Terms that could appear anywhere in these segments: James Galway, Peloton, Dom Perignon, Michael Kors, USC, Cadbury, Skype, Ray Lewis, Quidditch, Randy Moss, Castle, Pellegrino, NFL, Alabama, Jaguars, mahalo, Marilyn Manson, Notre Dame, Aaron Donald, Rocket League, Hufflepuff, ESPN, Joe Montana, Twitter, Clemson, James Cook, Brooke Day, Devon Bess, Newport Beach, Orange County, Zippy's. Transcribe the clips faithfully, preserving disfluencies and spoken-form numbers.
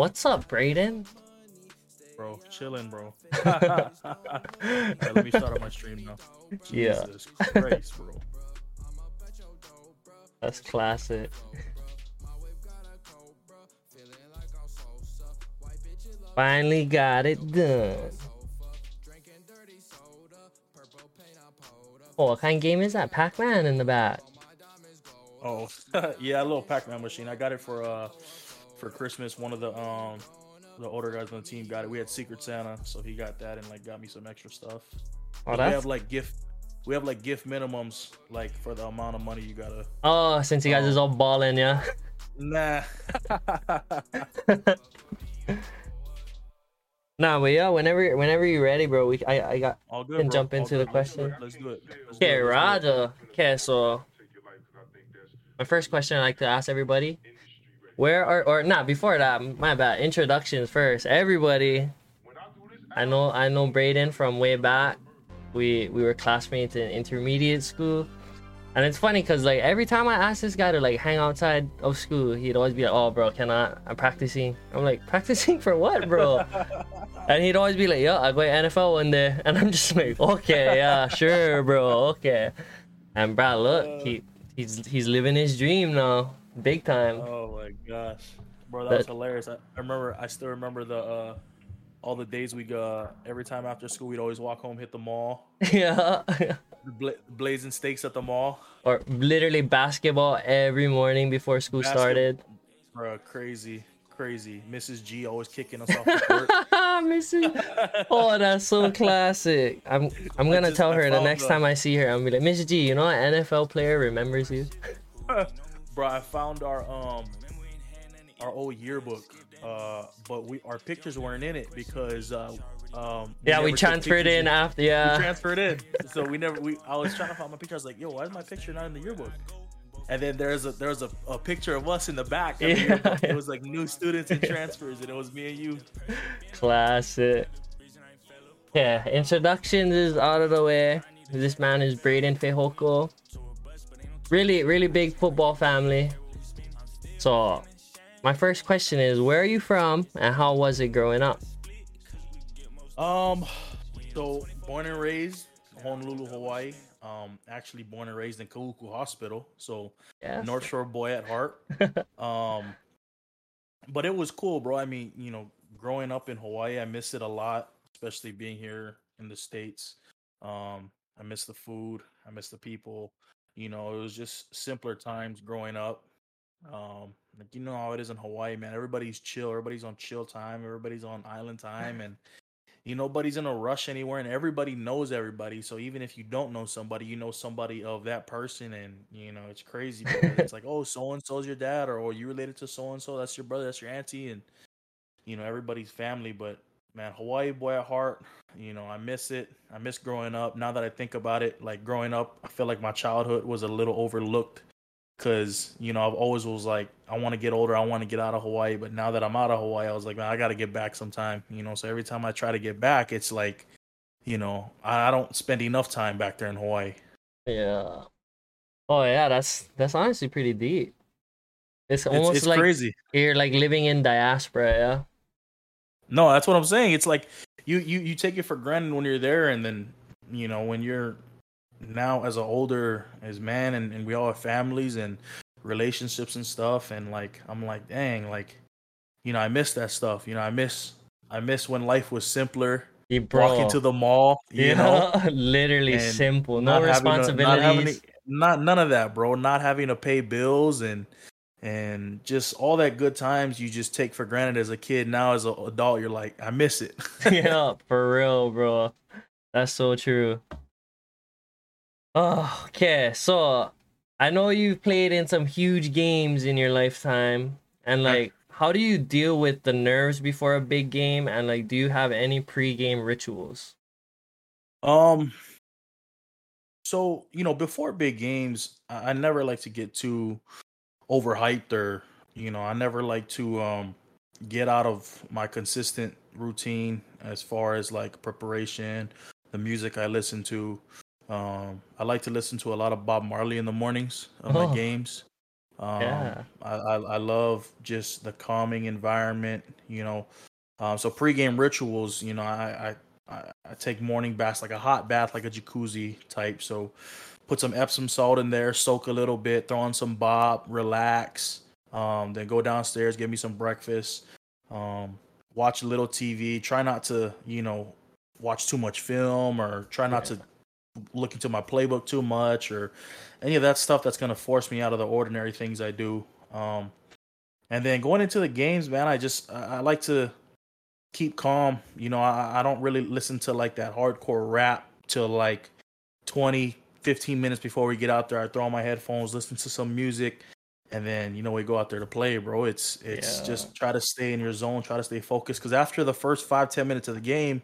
What's up, Breiden? Bro, chilling, bro. Right, let me start on my stream now. Yeah. Jesus Christ, bro. That's classic. Finally got it done. Oh, what kind of game is that? Pac-Man in the back. Oh, yeah, a little Pac-Man machine. I got it for uh for Christmas. One of the um the older guys on the team got it. We had Secret Santa, so he got that and like got me some extra stuff. Oh, that's... We have like gift. We have like gift minimums, like for the amount of money you gotta. Oh, since you guys um... is all balling, yeah. Nah. Nah, but yeah, whenever whenever you're ready, bro, we I I got all good, can bro. Jump into all the good. Question. Let's do it. Let's okay, do it. Roger. Okay, so. My first question I like to ask everybody, where are, or not nah, before that, my bad, introductions first. Everybody, I know I know Breiden from way back. We we were classmates in intermediate school. And it's funny because like every time I asked this guy to like hang outside of school, he'd always be like, oh bro, cannot, I'm practicing. I'm like, practicing for what, bro? And he'd always be like, yo, I'll go to N F L one day. And I'm just like, okay, yeah, sure, bro, okay. And bro, look, he... He's he's living his dream now, big time. Oh my gosh, bro, that, that was hilarious. I, I remember, I still remember the uh, all the days we uh every time after school we'd always walk home, hit the mall. Yeah, Bla- blazing steaks at the mall. Or literally basketball every morning before school Basket- started. Bro, crazy, crazy. Missus G always kicking us off the court. Missus Oh, that's so classic. I'm I'm gonna just, tell her the next time I see her, I'm gonna be like, Missus G, you know what N F L player remembers you? Bro, I found our um our old yearbook, uh, but we our pictures weren't in it because uh, um we yeah we transferred in, in after yeah we transferred in, so we never we I was trying to find my picture. I was like, yo, why is my picture not in the yearbook? And then there's a there's a, a picture of us in the back. Yeah, yeah. It was like new students and transfers, and it was me and you. Classic. Yeah, introductions is out of the way. This man is Breiden Fehoko. Really, really big football family. So, my first question is, where are you from, and how was it growing up? Um, so born and raised Honolulu, Hawaii. Um, actually born and raised in Kahuku Hospital, so yes. North Shore boy at heart. um, but it was cool, bro. I mean, you know, growing up in Hawaii, I miss it a lot, especially being here in the States. Um, I miss the food, I miss the people. You know, it was just simpler times growing up. Um, like you know how it is in Hawaii, man. Everybody's chill, everybody's on chill time, everybody's on island time, and you know, nobody's in a rush anywhere, and everybody knows everybody. So even if you don't know somebody, you know somebody of that person, and you know it's crazy. It's like, oh, so and so's your dad, or oh, you related to so and so. That's your brother. That's your auntie, and you know everybody's family. But man, Hawaii boy at heart. You know, I miss it. I miss growing up. Now that I think about it, like growing up, I feel like my childhood was a little overlooked because you know I've always was like, I want to get older, I want to get out of Hawaii, but now that I'm out of Hawaii, I was like, man, I got to get back sometime, you know, so every time I try to get back, it's like, you know, I don't spend enough time back there in Hawaii. Yeah. Oh, yeah, that's that's honestly pretty deep. It's almost it's, it's like crazy. You're like living in diaspora, yeah? No, that's what I'm saying. It's like you, you, you take it for granted when you're there, and then, you know, when you're now as an older as man, and, and we all have families and relationships and stuff, and like I'm like, dang, like, you know, I miss that stuff. You know, I miss I miss when life was simpler. You walking to the mall, you yeah, know, literally simple, no responsibilities, having to, not, having to, not none of that, bro. Not having to pay bills and and just all that good times you just take for granted as a kid. Now as an adult, you're like, I miss it. Yeah, for real, bro. That's so true. Oh, okay, so. I know you've played in some huge games in your lifetime, and like, how do you deal with the nerves before a big game? And like, do you have any pre-game rituals? Um, so you know, before big games, I, I never like to get too overhyped, or you know, I never like to um get out of my consistent routine as far as like preparation, the music I listen to. Um, I like to listen to a lot of Bob Marley in the mornings of oh. my games. Um, yeah. I, I, I love just the calming environment. you know. Um, so pregame rituals, you know, I, I I take morning baths, like a hot bath, like a jacuzzi type. So put some Epsom salt in there, soak a little bit, throw on some bob, relax. Um, then go downstairs, get me some breakfast, um, watch a little T V. Try not to, you know, watch too much film or try not to look into my playbook too much or any of that stuff that's going to force me out of the ordinary things I do. Um, and then going into the games, man, I just I like to keep calm. You know, I, I don't really listen to like that hardcore rap till like twenty, fifteen minutes before we get out there. I throw on my headphones, listen to some music, and then, you know, we go out there to play, bro. It's it's yeah. just try to stay in your zone, try to stay focused, because after the first five, ten minutes of the game,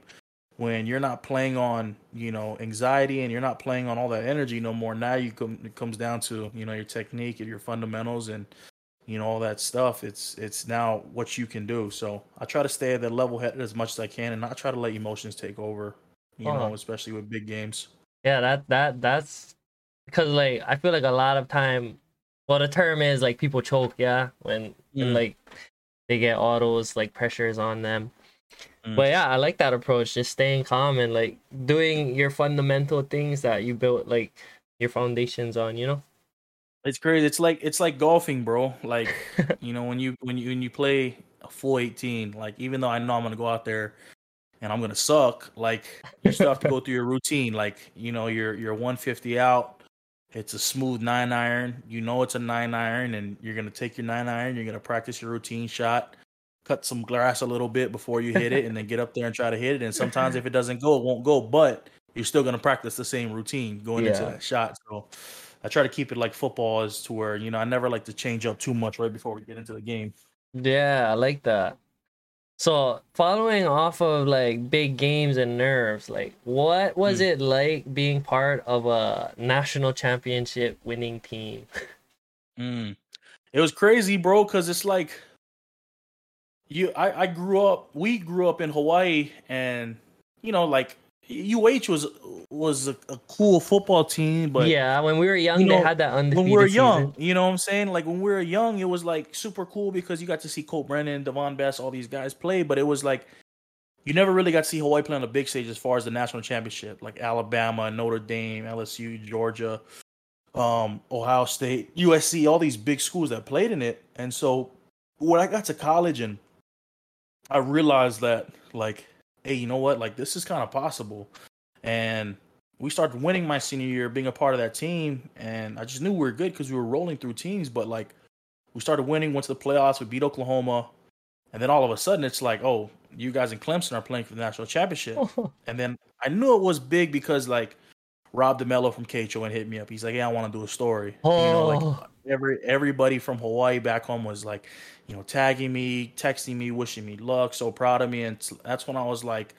when you're not playing on, you know, anxiety and you're not playing on all that energy no more, now you come it comes down to, you know, your technique and your fundamentals and, you know, all that stuff. It's it's now what you can do. So I try to stay at that level headed as much as I can and not try to let emotions take over, you uh-huh. know, especially with big games. Yeah, that that that's because, like, I feel like a lot of time, well, the term is like people choke, yeah, when, mm. when like they get all those like pressures on them. But yeah, I like that approach, just staying calm and like doing your fundamental things that you built like your foundations on, you know. It's crazy. It's like it's like golfing, bro. Like, you know, when you when you when you play a full eighteen, like even though I know I'm gonna go out there and I'm gonna suck, like you still have to go through your routine. Like, you know, you're you're one fifty out, it's a smooth nine iron, you know it's a nine iron, and you're gonna take your nine iron, you're gonna practice your routine shot. Cut some grass a little bit before you hit it, and then get up there and try to hit it. And sometimes if it doesn't go, it won't go, but you're still going to practice the same routine going yeah. into that shot. So I try to keep it like football is to where, you know, I never like to change up too much right before we get into the game. Yeah, I like that. So following off of like big games and nerves, like what was mm. it like being part of a national championship winning team? mm. It was crazy, bro, because it's like, You, I, I grew up, we grew up in Hawaii, and, you know, like, U H was was a, a cool football team, but... Yeah, when we were young, you know, they had that undefeated When we were young, season. You know what I'm saying? Like, when we were young, it was, like, super cool because you got to see Colt Brennan, Devon Bess, all these guys play, but it was, like, you never really got to see Hawaii play on the big stage as far as the national championship, like Alabama, Notre Dame, L S U, Georgia, um, Ohio State, U S C, all these big schools that played in it. And so, when I got to college and I realized that, like, hey, you know what? Like, this is kind of possible. And we started winning my senior year, being a part of that team. And I just knew we were good because we were rolling through teams. But, like, we started winning, went to the playoffs, we beat Oklahoma. And then all of a sudden, it's like, oh, you guys in Clemson are playing for the national championship. And then I knew it was big because, like, Rob DeMello from K H O N hit me up. He's like, yeah, I want to do a story. Oh. You know, like, every everybody from Hawaii back home was, like, you know, tagging me, texting me, wishing me luck, so proud of me. And that's when I was like,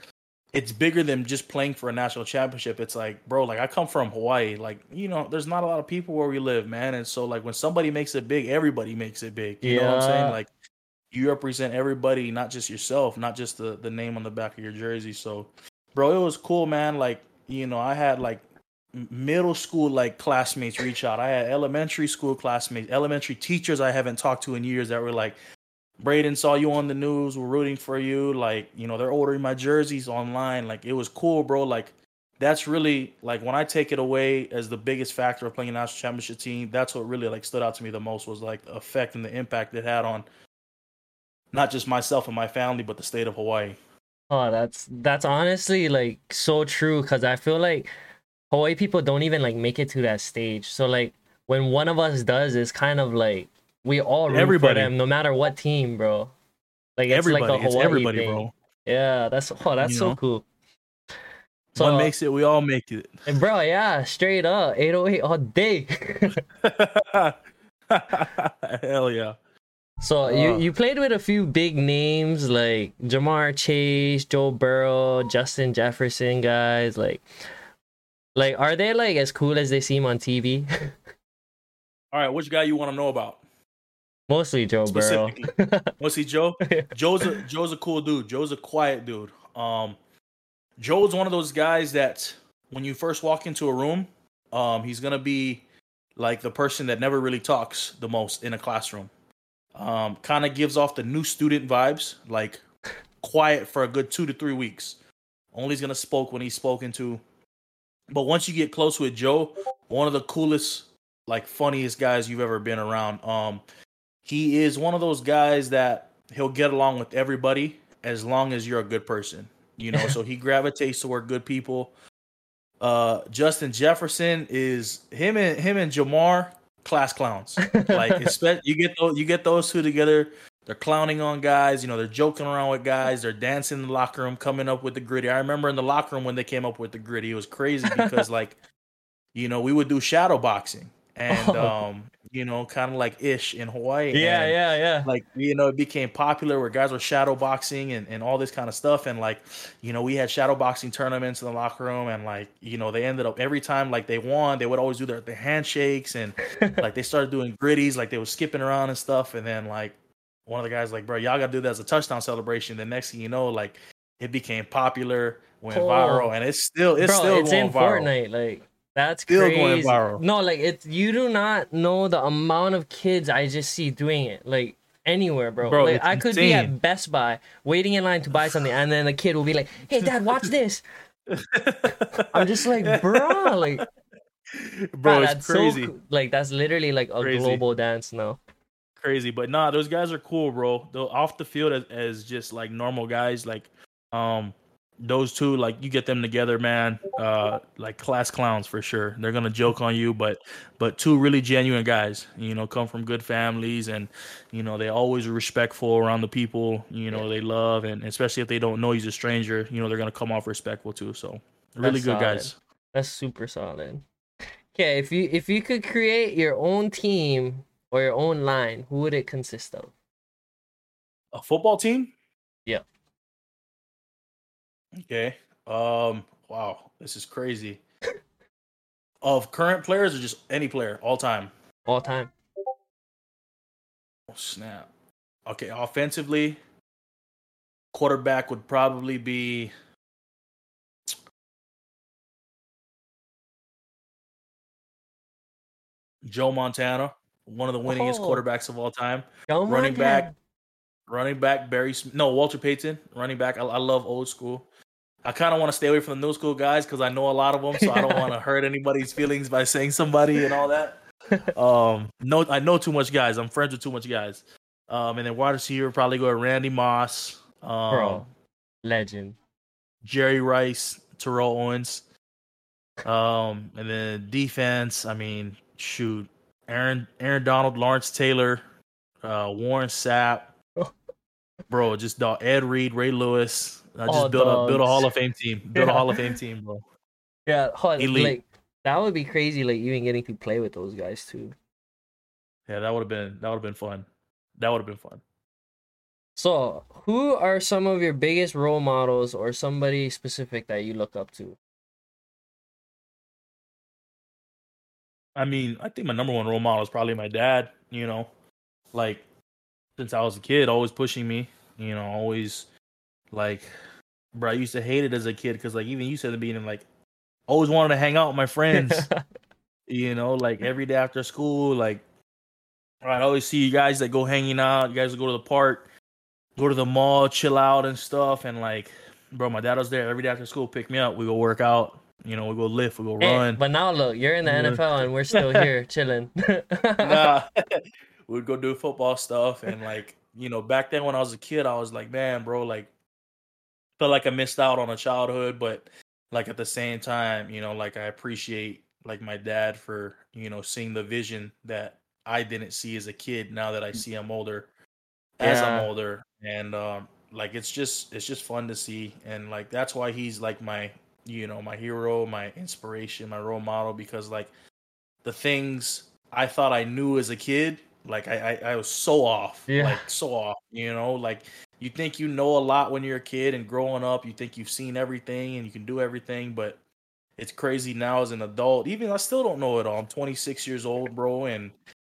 it's bigger than just playing for a national championship. It's like, bro, like, I come from Hawaii. Like, you know, there's not a lot of people where we live, man. And so, like, when somebody makes it big, everybody makes it big. You yeah. know what I'm saying? Like, you represent everybody, not just yourself, not just the, the name on the back of your jersey. So, bro, it was cool, man. Like, you know, I had, like, middle school like classmates reach out. I had elementary school classmates, elementary teachers I haven't talked to in years that were like, Breiden, saw you on the news, we're rooting for you. Like, you know, they're ordering my jerseys online. Like, it was cool, bro. Like, that's really, like, when I take it away as the biggest factor of playing a national championship team, that's what really, like, stood out to me the most, was like the effect and the impact it had on not just myself and my family, but the state of Hawaii. Oh, that's that's honestly, like, so true, because I feel like Hawaii people don't even, like, make it to that stage. So, like, when one of us does, it's kind of like we all root everybody. for them, no matter what team, bro. Like, it's everybody. Like a Hawaii it's everybody, thing. Bro. Yeah, that's oh, that's you so know? cool. So, one makes it, we all make it. Bro, yeah, straight up. eight oh eight all day. Hell yeah. So, uh, you, you played with a few big names, like Jamar Chase, Joe Burrow, Justin Jefferson guys, like... Like, are they, like, as cool as they seem on T V? All right, which guy you want to know about? Mostly Joe Burrow. Mostly Joe? Joe's a, Joe's a cool dude. Joe's a quiet dude. Um, Joe's one of those guys that when you first walk into a room, um, he's going to be, like, the person that never really talks the most in a classroom. Um, kind of gives off the new student vibes, like quiet for a good two to three weeks. Only he's going to spoke when he's spoken to. But once you get close with Joe, one of the coolest, like funniest guys you've ever been around. Um, he is one of those guys that he'll get along with everybody as long as you're a good person, you know, so he gravitates toward good people. Uh, Justin Jefferson is him and him and Jamar class clowns. Like you get those, you get those two together. They're clowning on guys, you know, they're joking around with guys. They're dancing in the locker room, coming up with the gritty. I remember in the locker room when they came up with the gritty, it was crazy because like, you know, we would do shadow boxing and, oh. um, you know, kind of like ish in Hawaii. Yeah. And, yeah. Yeah. Like, you know, it became popular where guys were shadow boxing and, and all this kind of stuff. And like, you know, we had shadow boxing tournaments in the locker room and like, you know, they ended up every time, like they won, they would always do their, their handshakes and like they started doing gritties, like they were skipping around and stuff. And then like, one of the guys like, bro, y'all got to do that as a touchdown celebration. The next thing you know, like it became popular, went oh. viral, and it's still it's bro, still it's going in viral. Fortnite, like that's still crazy. Going viral. No, like it's you do not know the amount of kids I just see doing it, like anywhere, bro. bro like I could insane. be at Best Buy waiting in line to buy something, and then the kid will be like, "Hey, Dad, watch this." I'm just like, bro, like, bro, it's crazy. So, like that's literally like a crazy. global dance now. Crazy, but nah, those guys are cool, bro. They're off the field as, as just like normal guys, like um those two, like you get them together, man, uh like class clowns for sure. They're gonna joke on you, but but two really genuine guys, you know, come from good families, and you know they always are respectful around the people, you know, they love, and especially if they don't know you's a stranger, you know, they're gonna come off respectful too. So really that's good solid. guys. That's super solid. Yeah, if you if you could create your own team or your own line, who would it consist of? A football team? Yeah. Okay. Um. Wow, this is crazy. Of current players or just any player? All time? All time. Oh, snap. Okay, offensively, quarterback would probably be... Joe Montana. One of the winningest oh. quarterbacks of all time. Joe running Montana. back, running back Barry. No, Walter Payton. Running back. I, I love old school. I kind of want to stay away from the new school guys because I know a lot of them, so I don't want to hurt anybody's feelings by saying somebody and all that. Um, no, I know too much guys. I'm friends with too much guys. Um, and then wide receiver probably go to Randy Moss, um, bro, legend, Jerry Rice, Terrell Owens, um, and then defense. I mean, shoot. Aaron Aaron Donald, Lawrence Taylor, uh, Warren Sapp, bro, just dog, Ed Reed, Ray Lewis. I just All built dogs. a built a Hall of Fame team. Built yeah. a Hall of Fame team, bro. Yeah, elite. Like that would be crazy. Like even getting to play with those guys too. Yeah, that would have been that would have been fun. That would have been fun. So, who are some of your biggest role models, or somebody specific that you look up to? I mean, I think my number one role model is probably my dad, you know, like since I was a kid, always pushing me, you know, always like, bro, I used to hate it as a kid because like even you said at the beginning, like always wanted to hang out with my friends, you know, like every day after school, like I'd always see you guys that go hanging out, you guys would go to the park, go to the mall, chill out and stuff. And like, bro, my dad was there every day after school, pick me up, we go work out. You know, we go lift, we go hey, run. But now look, you're in the we're... N F L and we're still here chilling. Nah, we'd go do football stuff. And like, you know, back then when I was a kid, I was like, man, bro, like, felt like I missed out on a childhood. But like at the same time, you know, like I appreciate like my dad for, you know, seeing the vision that I didn't see as a kid. Now that I see I'm older, yeah. as I'm older. And um, like, it's just, it's just fun to see. And like, that's why he's like my, you know, my hero, my inspiration, my role model, because like the things I thought I knew as a kid, like I, I, I was so off, yeah. like so off, you know, like you think you know a lot when you're a kid and growing up, you think you've seen everything and you can do everything, but it's crazy now as an adult, even I still don't know it all. I'm twenty-six years old, bro. And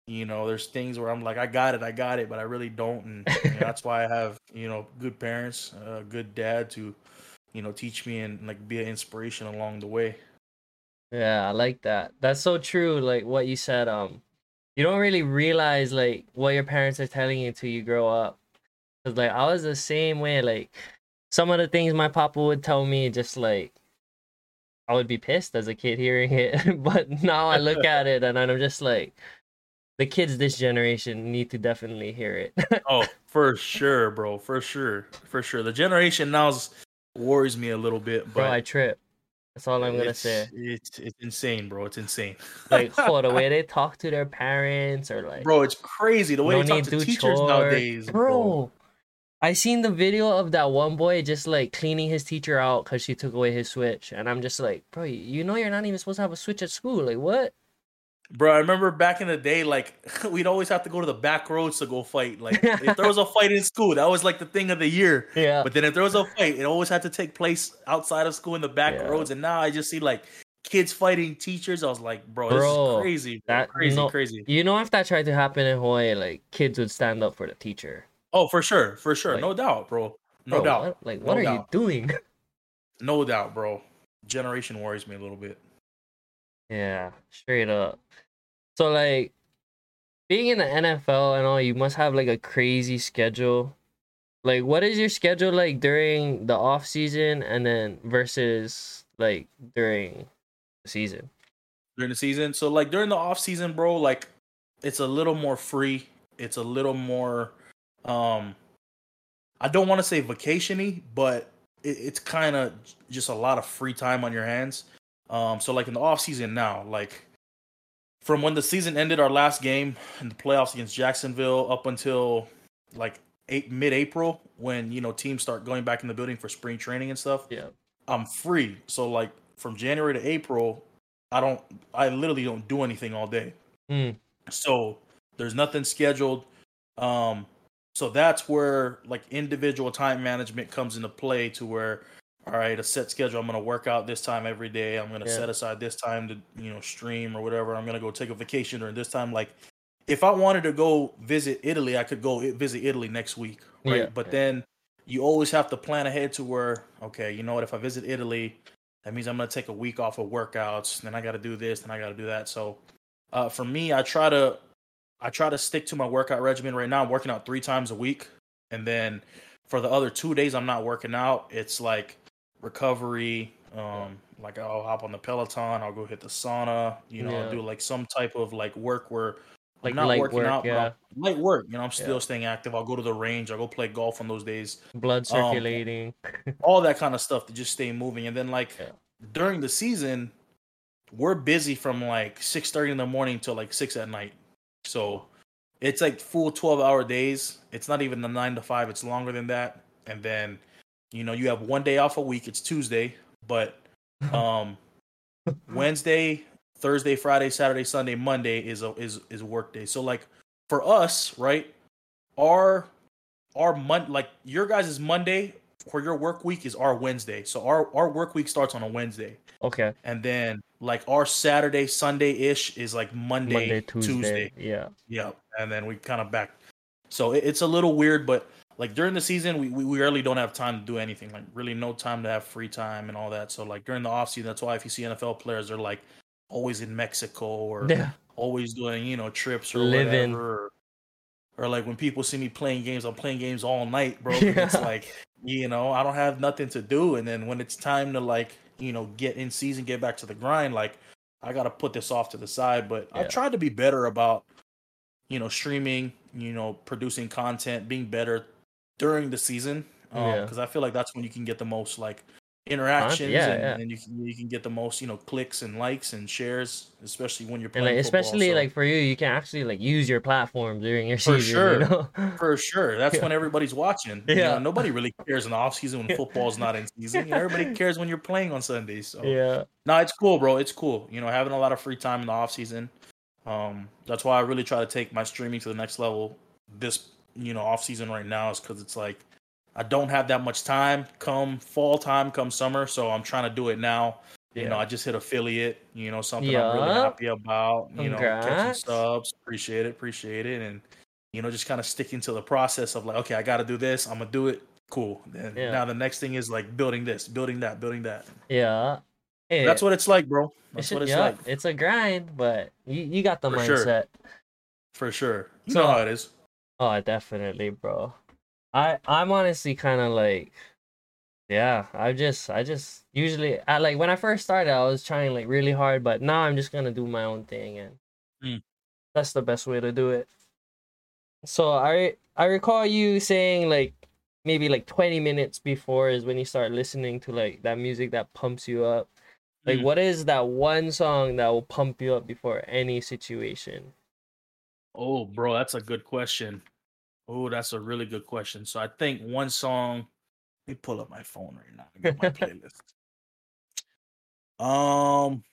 you know, there's things where I'm like, I got it, I got it, but I really don't. And you know, that's why I have, you know, good parents, a uh, good dad to, you know, teach me and like be an inspiration along the way. Yeah, I like that. That's so true. Like what you said, um, you don't really realize like what your parents are telling you until you grow up. Cause like I was the same way. Like some of the things my papa would tell me, just like I would be pissed as a kid hearing it. But now I look at it and I'm just like, the kids this generation need to definitely hear it. Oh, for sure, bro. For sure. For sure. The generation now worries me a little bit. But bro, I trip. That's all I'm going to say. It's, it's insane, bro. It's insane. Like, oh, the way they talk to their parents or like... Bro, it's crazy. The way no they talk to do teachers chores. nowadays. Bro, bro, I seen the video of that one boy just like cleaning his teacher out because she took away his Switch. And I'm just like, bro, you know you're not even supposed to have a Switch at school. Like, what? Bro, I remember back in the day, like, we'd always have to go to the back roads to go fight. Like, if there was a fight in school, that was, like, the thing of the year. Yeah. But then if there was a fight, it always had to take place outside of school in the back yeah. roads. And now I just see, like, kids fighting teachers. I was like, bro, this bro, is crazy. Bro. That, crazy, no, crazy. You know, if that tried to happen in Hawaii, like, kids would stand up for the teacher. Oh, for sure. For sure. Like, no doubt, bro. No bro, doubt. What, like, what no are doubt. you doing? No doubt, bro. Generation worries me a little bit. Yeah, straight up. So, like, being in the N F L and all, you must have, like, a crazy schedule. Like, what is your schedule, like, during the off season and then versus, like, during the season? During the season? So, like, during the off season, bro, like, it's a little more free. It's a little more, um, I don't want to say vacation-y, but it, it's kind of just a lot of free time on your hands. Um, so, like, in the offseason now, like, from when the season ended, our last game in the playoffs against Jacksonville up until, like, eight, mid-April when, you know, teams start going back in the building for spring training and stuff, yeah, I'm free. So, like, from January to April, I don't – I literally don't do anything all day. Mm. So, there's nothing scheduled. Um, so, that's where, like, individual time management comes into play to where – all right, a set schedule. I'm going to work out this time every day. I'm going to yeah. set aside this time to, you know, stream or whatever. I'm going to go take a vacation during this time. Like, if I wanted to go visit Italy, I could go visit Italy next week, right? Yeah. But yeah. then you always have to plan ahead to where, okay, you know what? If I visit Italy, that means I'm going to take a week off of workouts. Then I got to do this. Then I got to do that. So uh, for me, I try to I try to stick to my workout regimen. Right now, I'm working out three times a week. And then for the other two days I'm not working out, it's like recovery, um like I'll hop on the Peloton, I'll go hit the sauna, you know, yeah. I'll do like some type of like work where like not light working work, out yeah. but I'll, light work, you know, I'm still yeah. staying active. I'll go to the range, I'll go play golf on those days, blood circulating, um, all that kind of stuff to just stay moving. And then like yeah. during the season we're busy from like six thirty in the morning till like six at night, so it's like full twelve hour days. It's not even the nine to five, it's longer than that. And then you know, you have one day off a week. It's Tuesday, but um, Wednesday, Thursday, Friday, Saturday, Sunday, Monday is a is is work day. So like for us, right? Our our month, like your guys is Monday, or your work week is our Wednesday. So our our work week starts on a Wednesday. Okay. And then like our Saturday, Sunday ish is like Monday, Monday Tuesday. Tuesday. Yeah. Yeah. And then we kind of back. So it, it's a little weird, but. Like, during the season, we, we, we really don't have time to do anything. Like, really no time to have free time and all that. So, like, during the offseason, that's why if you see N F L players, they're, like, always in Mexico or yeah. always doing, you know, trips or Living. whatever. Or, or, like, when people see me playing games, I'm playing games all night, bro. Yeah. It's like, you know, I don't have nothing to do. And then when it's time to, like, you know, get in season, get back to the grind, like, I got to put this off to the side. But yeah. I tried to be better about, you know, streaming, you know, producing content, being better during the season, because um, yeah. I feel like that's when you can get the most like interactions, yeah, and, yeah. and you can you can get the most, you know, clicks and likes and shares, especially when you're playing. And, like, football, especially so. like for you, you can actually like use your platform during your for season. For sure, you know? for sure. That's yeah. when everybody's watching. Yeah, you know, nobody really cares in the off season when football's not in season. You know, everybody cares when you're playing on Sundays. So yeah, no, it's cool, bro. It's cool. You know, having a lot of free time in the off season. Um, that's why I really try to take my streaming to the next level. This. You know, off season right now is because it's like I don't have that much time come fall time, come summer. So I'm trying to do it now. Yeah. You know, I just hit affiliate, you know, something yep. I'm really happy about, you Congrats. know, catching subs. Appreciate it. Appreciate it. And, you know, just kind of sticking to the process of like, okay, I got to do this. I'm going to do it. Cool. And yeah. now the next thing is like building this, building that, building that. Yeah. Hey, that's what it's like, bro. That's it should, what it's yeah, like. It's a grind, but you, you got the For mindset. Sure. For sure. It's not how it is. Oh, definitely, bro. I, I'm honestly kind of like, yeah, I just, I just usually, I like when I first started, I was trying like really hard, but now I'm just going to do my own thing. And mm. that's the best way to do it. So I, I recall you saying like, maybe like twenty minutes before is when you start listening to like that music that pumps you up. Like mm. what is that one song that will pump you up before any situation? Oh, bro, that's a good question. Oh, that's a really good question. So I think one song, let me pull up my phone right now. I got my playlist. Um,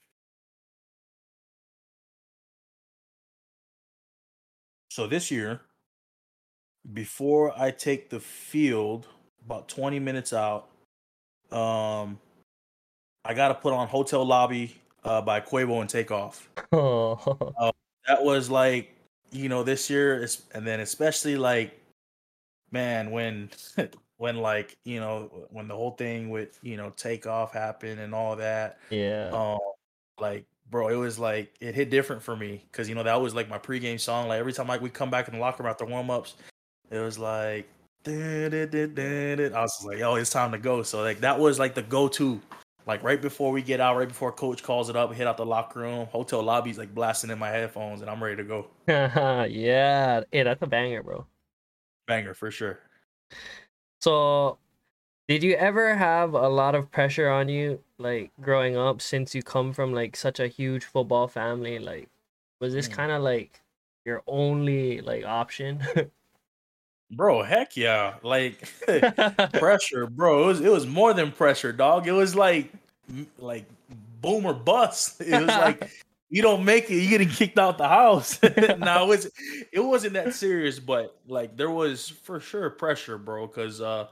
so this year, before I take the field, about twenty minutes out, um, I got to put on Hotel Lobby uh, by Quavo and Takeoff. Oh. Uh, that was like, you know, this year, it's, and then especially like, man, when, when like, you know, when the whole thing with, you know, Takeoff happened and all that. Yeah. Um, like, bro, it was like, it hit different for me because, you know, that was like my pregame song. Like every time like we come back in the locker room after warm-ups, it was like, da, da, da, da, da. I was like, oh, it's time to go. So like that was like the go-to, like right before we get out, right before coach calls it up, we hit out the locker room, Hotel Lobby's like blasting in my headphones, and I'm ready to go. Yeah, hey, that's a banger, bro. Banger for sure. So, did you ever have a lot of pressure on you, like growing up, since you come from like such a huge football family? Like, was this mm. kind of like your only like option? Bro, heck yeah. Like pressure, bro. It was it was more than pressure, dog. It was like like boom or bust. It was like you don't make it, you're getting kicked out the house. No, it was it wasn't that serious, but like there was for sure pressure, bro, cuz uh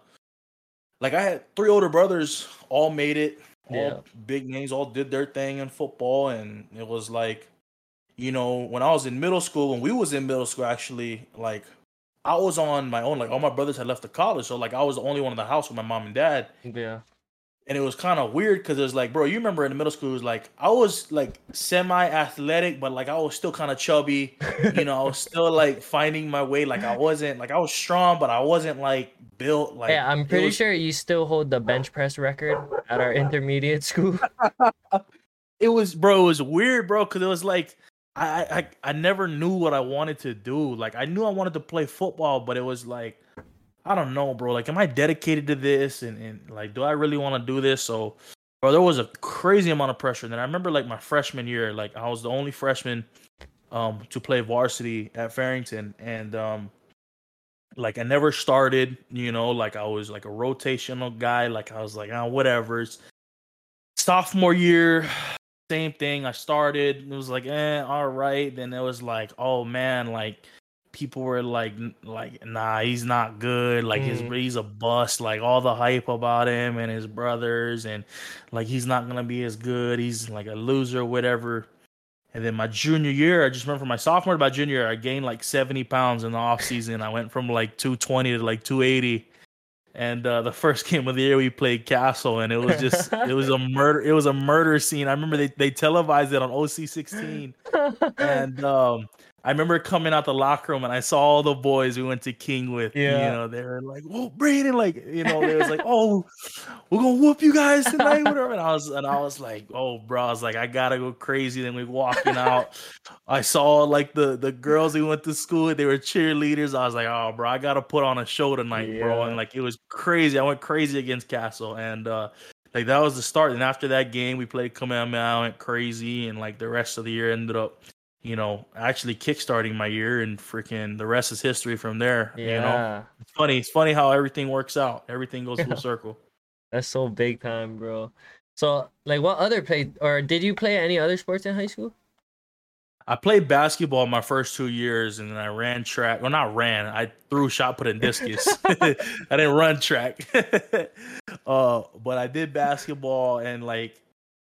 like I had three older brothers, all made it, all yeah. big names, all did their thing in football, and it was like, you know, when I was in middle school, when we was in middle school actually, like I was on my own. Like, all my brothers had left the college. So, like, I was the only one in the house with my mom and dad. Yeah. And it was kind of weird because it was like, bro, you remember in the middle school, it was like, I was, like, semi-athletic, but, like, I was still kind of chubby. You know, I was still, like, finding my way. Like, I wasn't, like, I was strong, but I wasn't, like, built. Like, yeah, I'm pretty was... sure you still hold the bench press record at our intermediate school. It was, bro, it was weird, bro, because it was like, I, I I never knew what I wanted to do. Like, I knew I wanted to play football, but it was like, I don't know, bro. Like, am I dedicated to this? And, and like, do I really want to do this? So, bro, there was a crazy amount of pressure. And then I remember, like, my freshman year, like, I was the only freshman um, to play varsity at Farrington. And, um, like, I never started, you know. Like, I was, like, a rotational guy. Like, I was like, ah, whatever. It's sophomore year. Same thing. I started. It was like, eh, all right. Then it was like, oh man, like people were like, like, nah, he's not good. Like mm. his, he's a bust. Like all the hype about him and his brothers, and like he's not gonna be as good. He's like a loser, whatever. And then my junior year, I just remember my sophomore to my junior year, I gained like seventy pounds in the off season. I went from like two twenty to like two eighty. And uh, the first game of the year, we played Castle, and it was just, it was a murder, it was a murder scene. I remember they, they televised it on O C sixteen, and um, I remember coming out the locker room, and I saw all the boys we went to King with. Yeah. You know, they were like, "Whoa, Breiden!" Like, you know, they was like, "Oh, we're gonna whoop you guys tonight," whatever. And I was, and I was like, "Oh, bro," I was like, "I gotta go crazy." Then we walking out, I saw like the the girls we went to school with, they were cheerleaders. I was like, "Oh, bro, I gotta put on a show tonight, yeah. bro." And like, it was crazy. I went crazy against Castle, and uh, like that was the start. And after that game, we played Kamehameha. I went crazy, and like the rest of the year ended up, you know, actually kickstarting my year, and freaking the rest is history from there. Yeah. You know, it's funny. It's funny how everything works out. Everything goes full yeah. circle. That's so big time, bro. So, like, what other play or did you play any other sports in high school? I played basketball my first two years, and then I ran track. Well, not ran. I threw shot put and discus. I didn't run track. uh, but I did basketball, and like,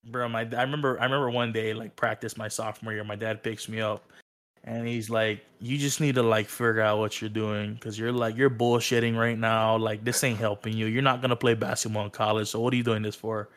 bro, my I remember I remember one day, like practice my sophomore year, my dad picks me up, and he's like, "You just need to like figure out what you're doing, because you're like you're bullshitting right now. Like this ain't helping you. You're not gonna play basketball in college. So what are you doing this for?"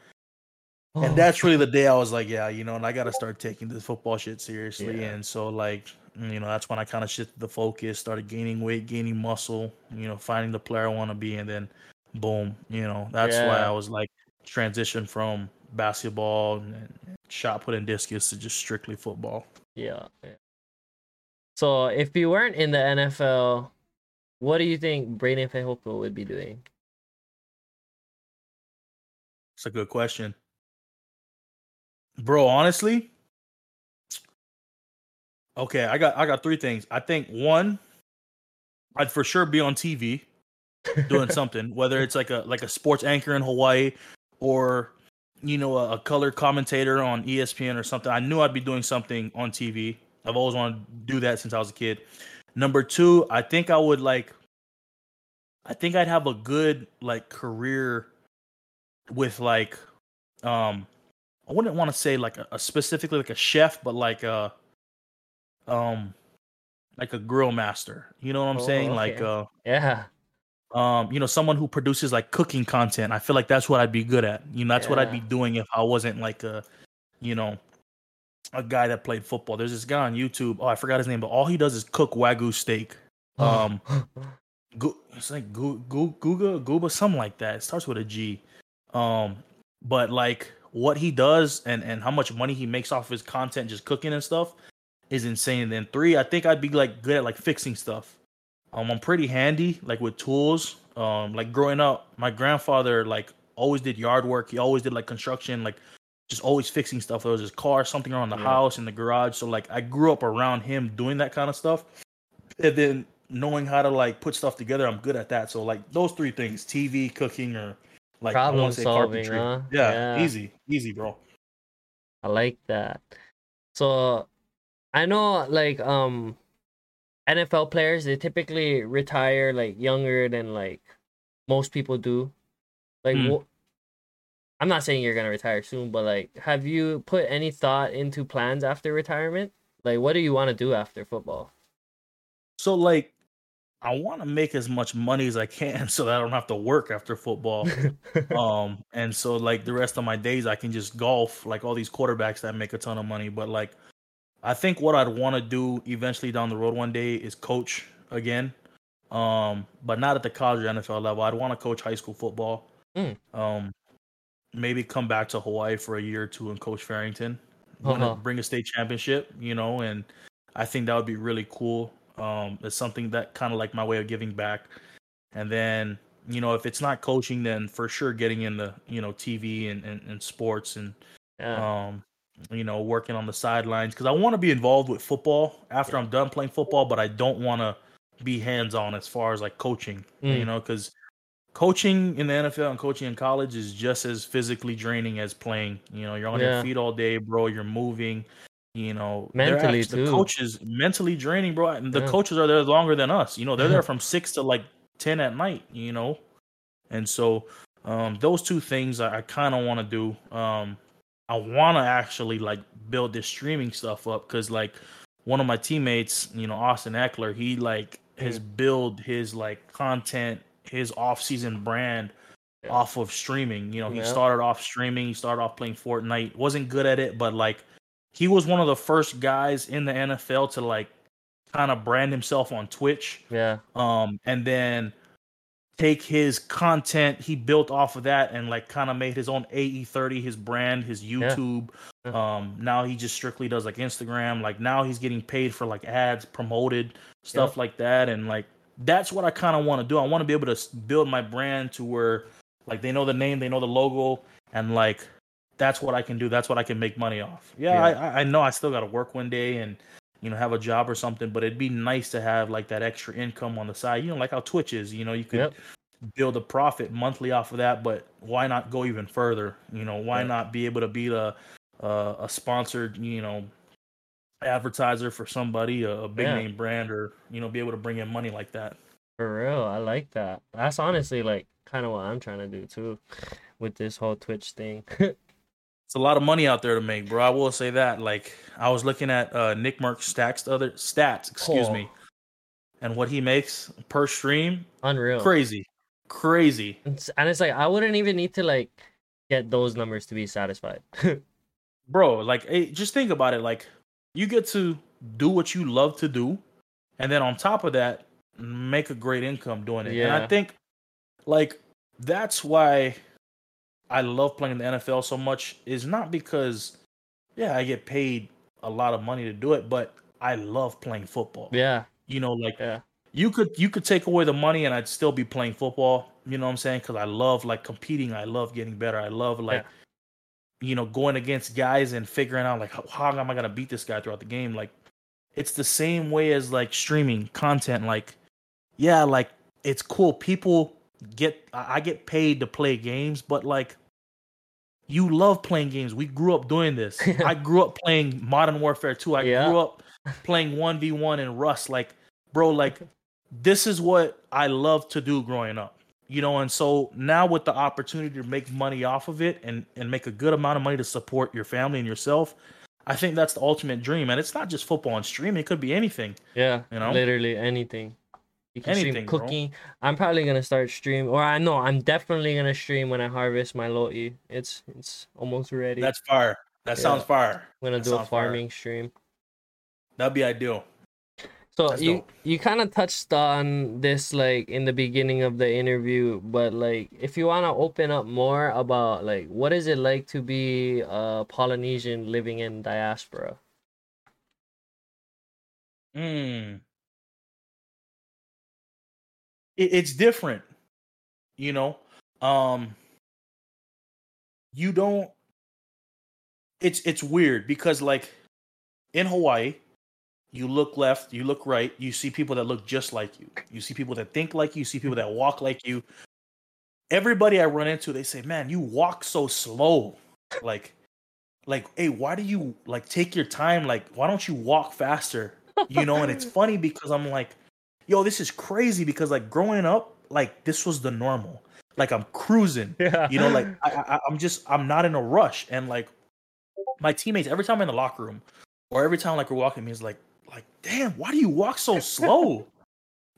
Oh. And that's really the day I was like, "Yeah, you know, and I gotta start taking this football shit seriously." Yeah. And so like you know, that's when I kind of shifted the focus, started gaining weight, gaining muscle, you know, finding the player I want to be. And then boom, you know, that's yeah. why I was like transitioned from basketball and shot put and discus to just strictly football. Yeah. yeah. So if you weren't in the N F L, what do you think Breiden Fehoko would be doing? It's a good question. Bro, honestly, okay, I got I got three things. I think, one, I'd for sure be on T V doing something, whether it's like a like a sports anchor in Hawaii or, you know, a, a color commentator on E S P N or something. I knew I'd be doing something on T V. I've always wanted to do that since I was a kid. Number two, I think I would like, I think I'd have a good like career with like, um, I wouldn't want to say like a, a specifically like a chef, but like a, um, like a grill master. You know what I'm oh, saying? Okay. Like, uh, yeah, um, you know, someone who produces like cooking content. I feel like that's what I'd be good at. You know, that's yeah. what I'd be doing if I wasn't like a, you know, a guy that played football. There's this guy on YouTube. Oh, I forgot his name, but all he does is cook Wagyu steak. Um, gu- it's like gu- gu- Guga, Gooba, something like that. It starts with a G. Um, but like what he does and, and how much money he makes off his content, just cooking and stuff, is insane. And then three, I think I'd be like good at like fixing stuff. Um, I'm pretty handy, like with tools. Um, like growing up, my grandfather like always did yard work. He always did like construction, like just always fixing stuff. There was his car, something around the yeah. house, in the garage. So like I grew up around him doing that kind of stuff. And then knowing how to like put stuff together, I'm good at that. So like those three things, T V, cooking, or like problem solving, carpentry. Huh? Yeah, yeah, easy, easy, bro. I like that. So I know like um N F L players, they typically retire like younger than like most people do. Like mm. what I'm not saying you're going to retire soon, but, like, have you put any thought into plans after retirement? Like, what do you want to do after football? So, like, I want to make as much money as I can so that I don't have to work after football. um, and so, like, the rest of my days, I can just golf, like all these quarterbacks that make a ton of money. But, like, I think what I'd want to do eventually down the road one day is coach again, um, but not at the college or N F L level. I'd want to coach high school football. Mm. Um Maybe come back to Hawaii for a year or two and coach Farrington. Want uh-huh. to bring a state championship, you know, and I think that would be really cool. Um, it's something that kind of like my way of giving back. And then, you know, if it's not coaching, then for sure getting in the, you know, T V and, and, and sports and, yeah. um, you know, working on the sidelines. Because I want to be involved with football after yeah. I'm done playing football, but I don't want to be hands-on as far as like coaching, mm. you know, because coaching in the N F L and coaching in college is just as physically draining as playing. You know, you're on yeah. your feet all day, bro. You're moving, you know. Mentally, actually, too. The coaches, mentally draining, bro. And the yeah. coaches are there longer than us. You know, they're there from six to, like, ten at night, you know. And so um, those two things I, I kind of want to do. Um, I want to actually, like, build this streaming stuff up because, like, one of my teammates, you know, Austin Eckler, he, like, mm. has built his, like, content, his off-season brand yeah. off of streaming. You know, he yeah. started off streaming. He started off playing Fortnite. Wasn't good at it, but, like, he was one of the first guys in the N F L to, like, kind of brand himself on Twitch. Yeah. Um, and then take his content he built off of that and, like, kind of made his own A E thirty, his brand, his YouTube. Yeah. Yeah. Um, now he just strictly does, like, Instagram. Like, now he's getting paid for, like, ads, promoted, stuff yeah. like that. And, like, that's what I kind of want to do. I want to be able to build my brand to where, like, they know the name, they know the logo, and, like, that's what I can do. That's what I can make money off. Yeah, yeah. I, I know I still got to work one day and, you know, have a job or something, but it'd be nice to have, like, that extra income on the side. You know, like how Twitch is. You know, you could yep. build a profit monthly off of that, but why not go even further? You know, why yep. not be able to be a, a, a sponsored, you know, advertiser for somebody, a big yeah. name brand, or, you know, be able to bring in money like that. For real, I like that. That's honestly like kind of what I'm trying to do too with this whole Twitch thing. It's a lot of money out there to make, bro. I will say that. Like, I was looking at uh Nick Merck's stats, other stats, excuse oh. me, and what he makes per stream, unreal, crazy, crazy. It's, and it's like I wouldn't even need to like get those numbers to be satisfied, bro. Like, hey, just think about it, like. You get to do what you love to do, and then on top of that, make a great income doing it. Yeah. And I think, like, that's why I love playing in the N F L so much, is not because, yeah, I get paid a lot of money to do it, but I love playing football. Yeah. You know, like, yeah. You could you could take away the money and I'd still be playing football, you know what I'm saying? Because I love, like, competing. I love getting better. I love, like, yeah. you know, going against guys and figuring out, like, how, how am I going to beat this guy throughout the game? Like, it's the same way as, like, streaming content. Like, yeah, like, it's cool. People get – I get paid to play games, but, like, you love playing games. We grew up doing this. I grew up playing Modern Warfare two. I yeah. grew up playing one v one in Rust. Like, bro, like – this is what I love to do growing up, you know, and so now with the opportunity to make money off of it and, and make a good amount of money to support your family and yourself, I think that's the ultimate dream. And it's not just football and streaming. It could be anything. Yeah, you know, literally anything. You can anything, stream cooking. Bro. I'm probably going to start stream, or I know I'm definitely going to stream when I harvest my lo'i. It's it's almost ready. That's fire. That yeah. sounds fire. I'm going to do a farming fire. stream. That'd be ideal. So That's you, dope. you kind of touched on this, like, in the beginning of the interview, but, like, if you want to open up more about, like, what is it like to be a Polynesian living in diaspora? Mm. It, it's different, you know? Um, you don't... It's, it's weird because, like, in Hawaii... You look left, you look right, you see people that look just like you. You see people that think like you, you see people that walk like you. Everybody I run into, they say, man, you walk so slow. Like, like, hey, why do you, like, take your time? Like, why don't you walk faster? You know, and it's funny because I'm like, yo, this is crazy because, like, growing up, like, this was the normal. Like, I'm cruising. Yeah. You know, like, I, I, I'm just, I'm not in a rush. And, like, my teammates, every time I'm in the locker room or every time, like, we're walking, it's like, Like, damn, why do you walk so slow?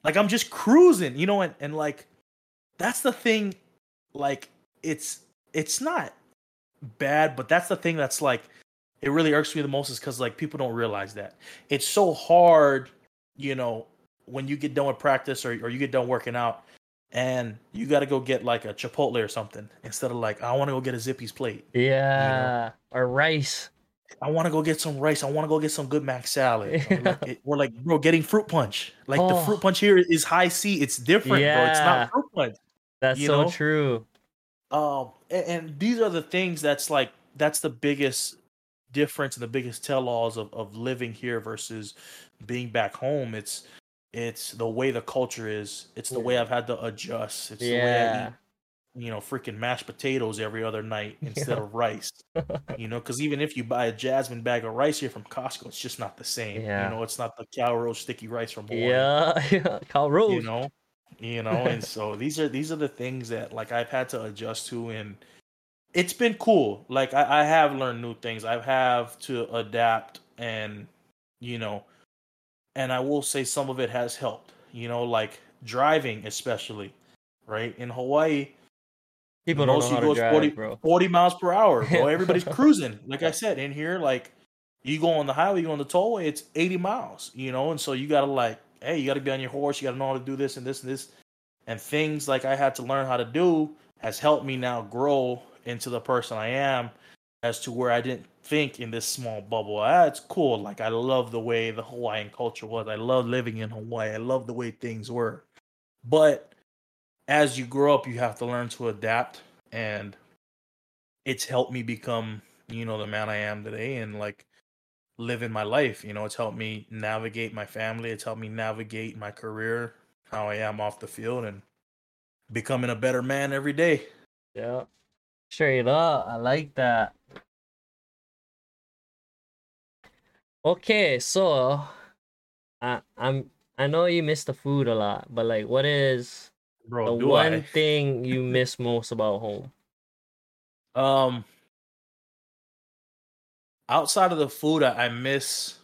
Like, I'm just cruising, you know, and, and like, that's the thing, like, it's, it's not bad, but that's the thing that's, like, it really irks me the most is because, like, people don't realize that. It's so hard, you know, when you get done with practice or, or you get done working out and you got to go get, like, a Chipotle or something instead of, like, I want to go get a Zippy's plate. Yeah, you know? Or rice. I want to go get some rice. I want to go get some good mac salad. Yeah. Like it, we're like, bro, getting fruit punch. Like oh. the fruit punch here is high C. It's different, yeah. bro. It's not fruit punch. That's you so know? true. Um, and, and these are the things that's like that's the biggest difference and the biggest tell-alls of, of living here versus being back home. It's it's the way the culture is. It's the yeah. way I've had to adjust. It's yeah. the way I eat. You know, freaking mashed potatoes every other night instead yeah. of rice, you know, because even if you buy a jasmine bag of rice here from Costco, it's just not the same. Yeah. You know, it's not the Calrose sticky rice from Hawaii. Yeah, yeah, Calrose. You know, you know, and so these are these are the things that, like, I've had to adjust to, and it's been cool. Like, I, I have learned new things. I have to adapt, and, you know, and I will say some of it has helped, you know, like driving especially, right? In Hawaii, people don't know how to drive, forty, bro. forty miles per hour, bro. Everybody's cruising. Like I said, in here, like, you go on the highway, you go on the tollway, it's eighty miles, you know? And so you got to, like, hey, you got to be on your horse. You got to know how to do this and this and this. And things, like, I had to learn how to do has helped me now grow into the person I am as to where I didn't think in this small bubble. Ah, it's cool. Like, I love the way the Hawaiian culture was. I love living in Hawaii. I love the way things were. But as you grow up, you have to learn to adapt, and it's helped me become, you know, the man I am today and, like, living my life. You know, it's helped me navigate my family. It's helped me navigate my career, how I am off the field, and becoming a better man every day. Yeah. Straight up. I like that. Okay, so I, I'm, I know you miss the food a lot, but, like, what is... Bro, the one I? thing you miss most about home? Um, outside of the food, I, I miss,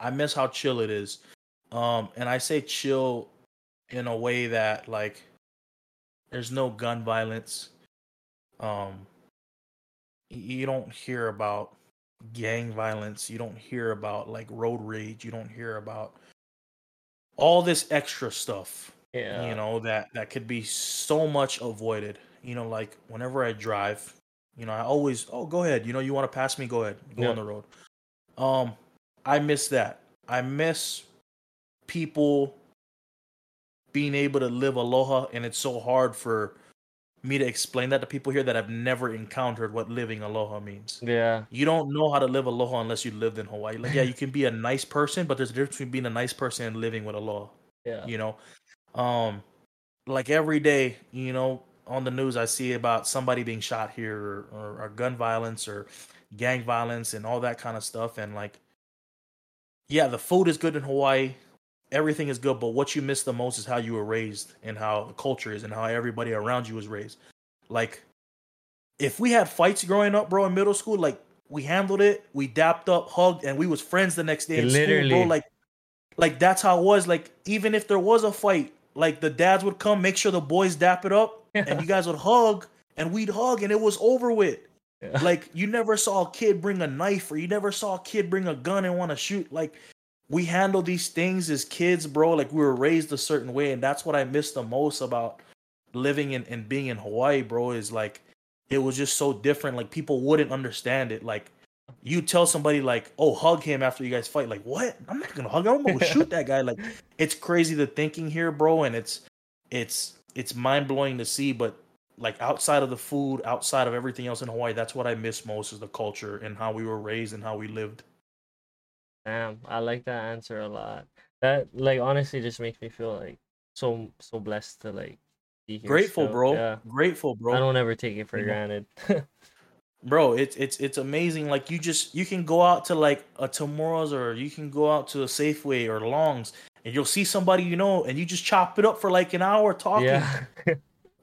I miss how chill it is. Um, and I say chill in a way that, like, there's no gun violence. Um, you don't hear about gang violence. You don't hear about like road rage. You don't hear about all this extra stuff. Yeah. You know, that, that could be so much avoided. You know, like whenever I drive, you know, I always, oh, go ahead. You know, you want to pass me? Go ahead. Go yeah. on the road. Um, I miss that. I miss people being able to live aloha, and it's so hard for me to explain that to people here that have never encountered what living aloha means. Yeah. You don't know how to live aloha unless you lived in Hawaii. Like, yeah, you can be a nice person, but there's a difference between being a nice person and living with aloha. Yeah. You know? Um, like every day, you know, on the news, I see about somebody being shot here, or, or, or gun violence or gang violence and all that kind of stuff. And like, yeah, the food is good in Hawaii. Everything is good, but what you miss the most is how you were raised and how the culture is and how everybody around you was raised. Like, if we had fights growing up, bro, in middle school, like, we handled it, we dapped up, hugged, and we was friends the next day in Literally. school, bro. Like, like, that's how it was. Like, even if there was a fight, like, the dads would come, make sure the boys dap it up, yeah. and you guys would hug, and we'd hug, and it was over with. Yeah. Like, you never saw a kid bring a knife, or you never saw a kid bring a gun and want to shoot. Like, we handle these things as kids, bro. Like, we were raised a certain way, and that's what I miss the most about living in, and being in Hawaii, bro, is, like, it was just so different. Like, people wouldn't understand it. Like, you tell somebody, like, oh, hug him after you guys fight. Like, what? I'm not going to hug him. I'm going to shoot that guy. Like, it's crazy the thinking here, bro, and it's it's it's mind-blowing to see, but, like, outside of the food, outside of everything else in Hawaii, that's what I miss most is the culture and how we were raised and how we lived. Damn, I like that answer a lot. That, like, honestly just makes me feel, like, so so blessed to, like, be here. Grateful, still. bro. Yeah. Grateful, bro. I don't ever take it for yeah. granted. Bro, it's it's it's amazing. Like, you just, you can go out to, like, a Tomorrow's, or you can go out to a Safeway or Long's, and you'll see somebody you know, and you just chop it up for, like, an hour talking. Yeah.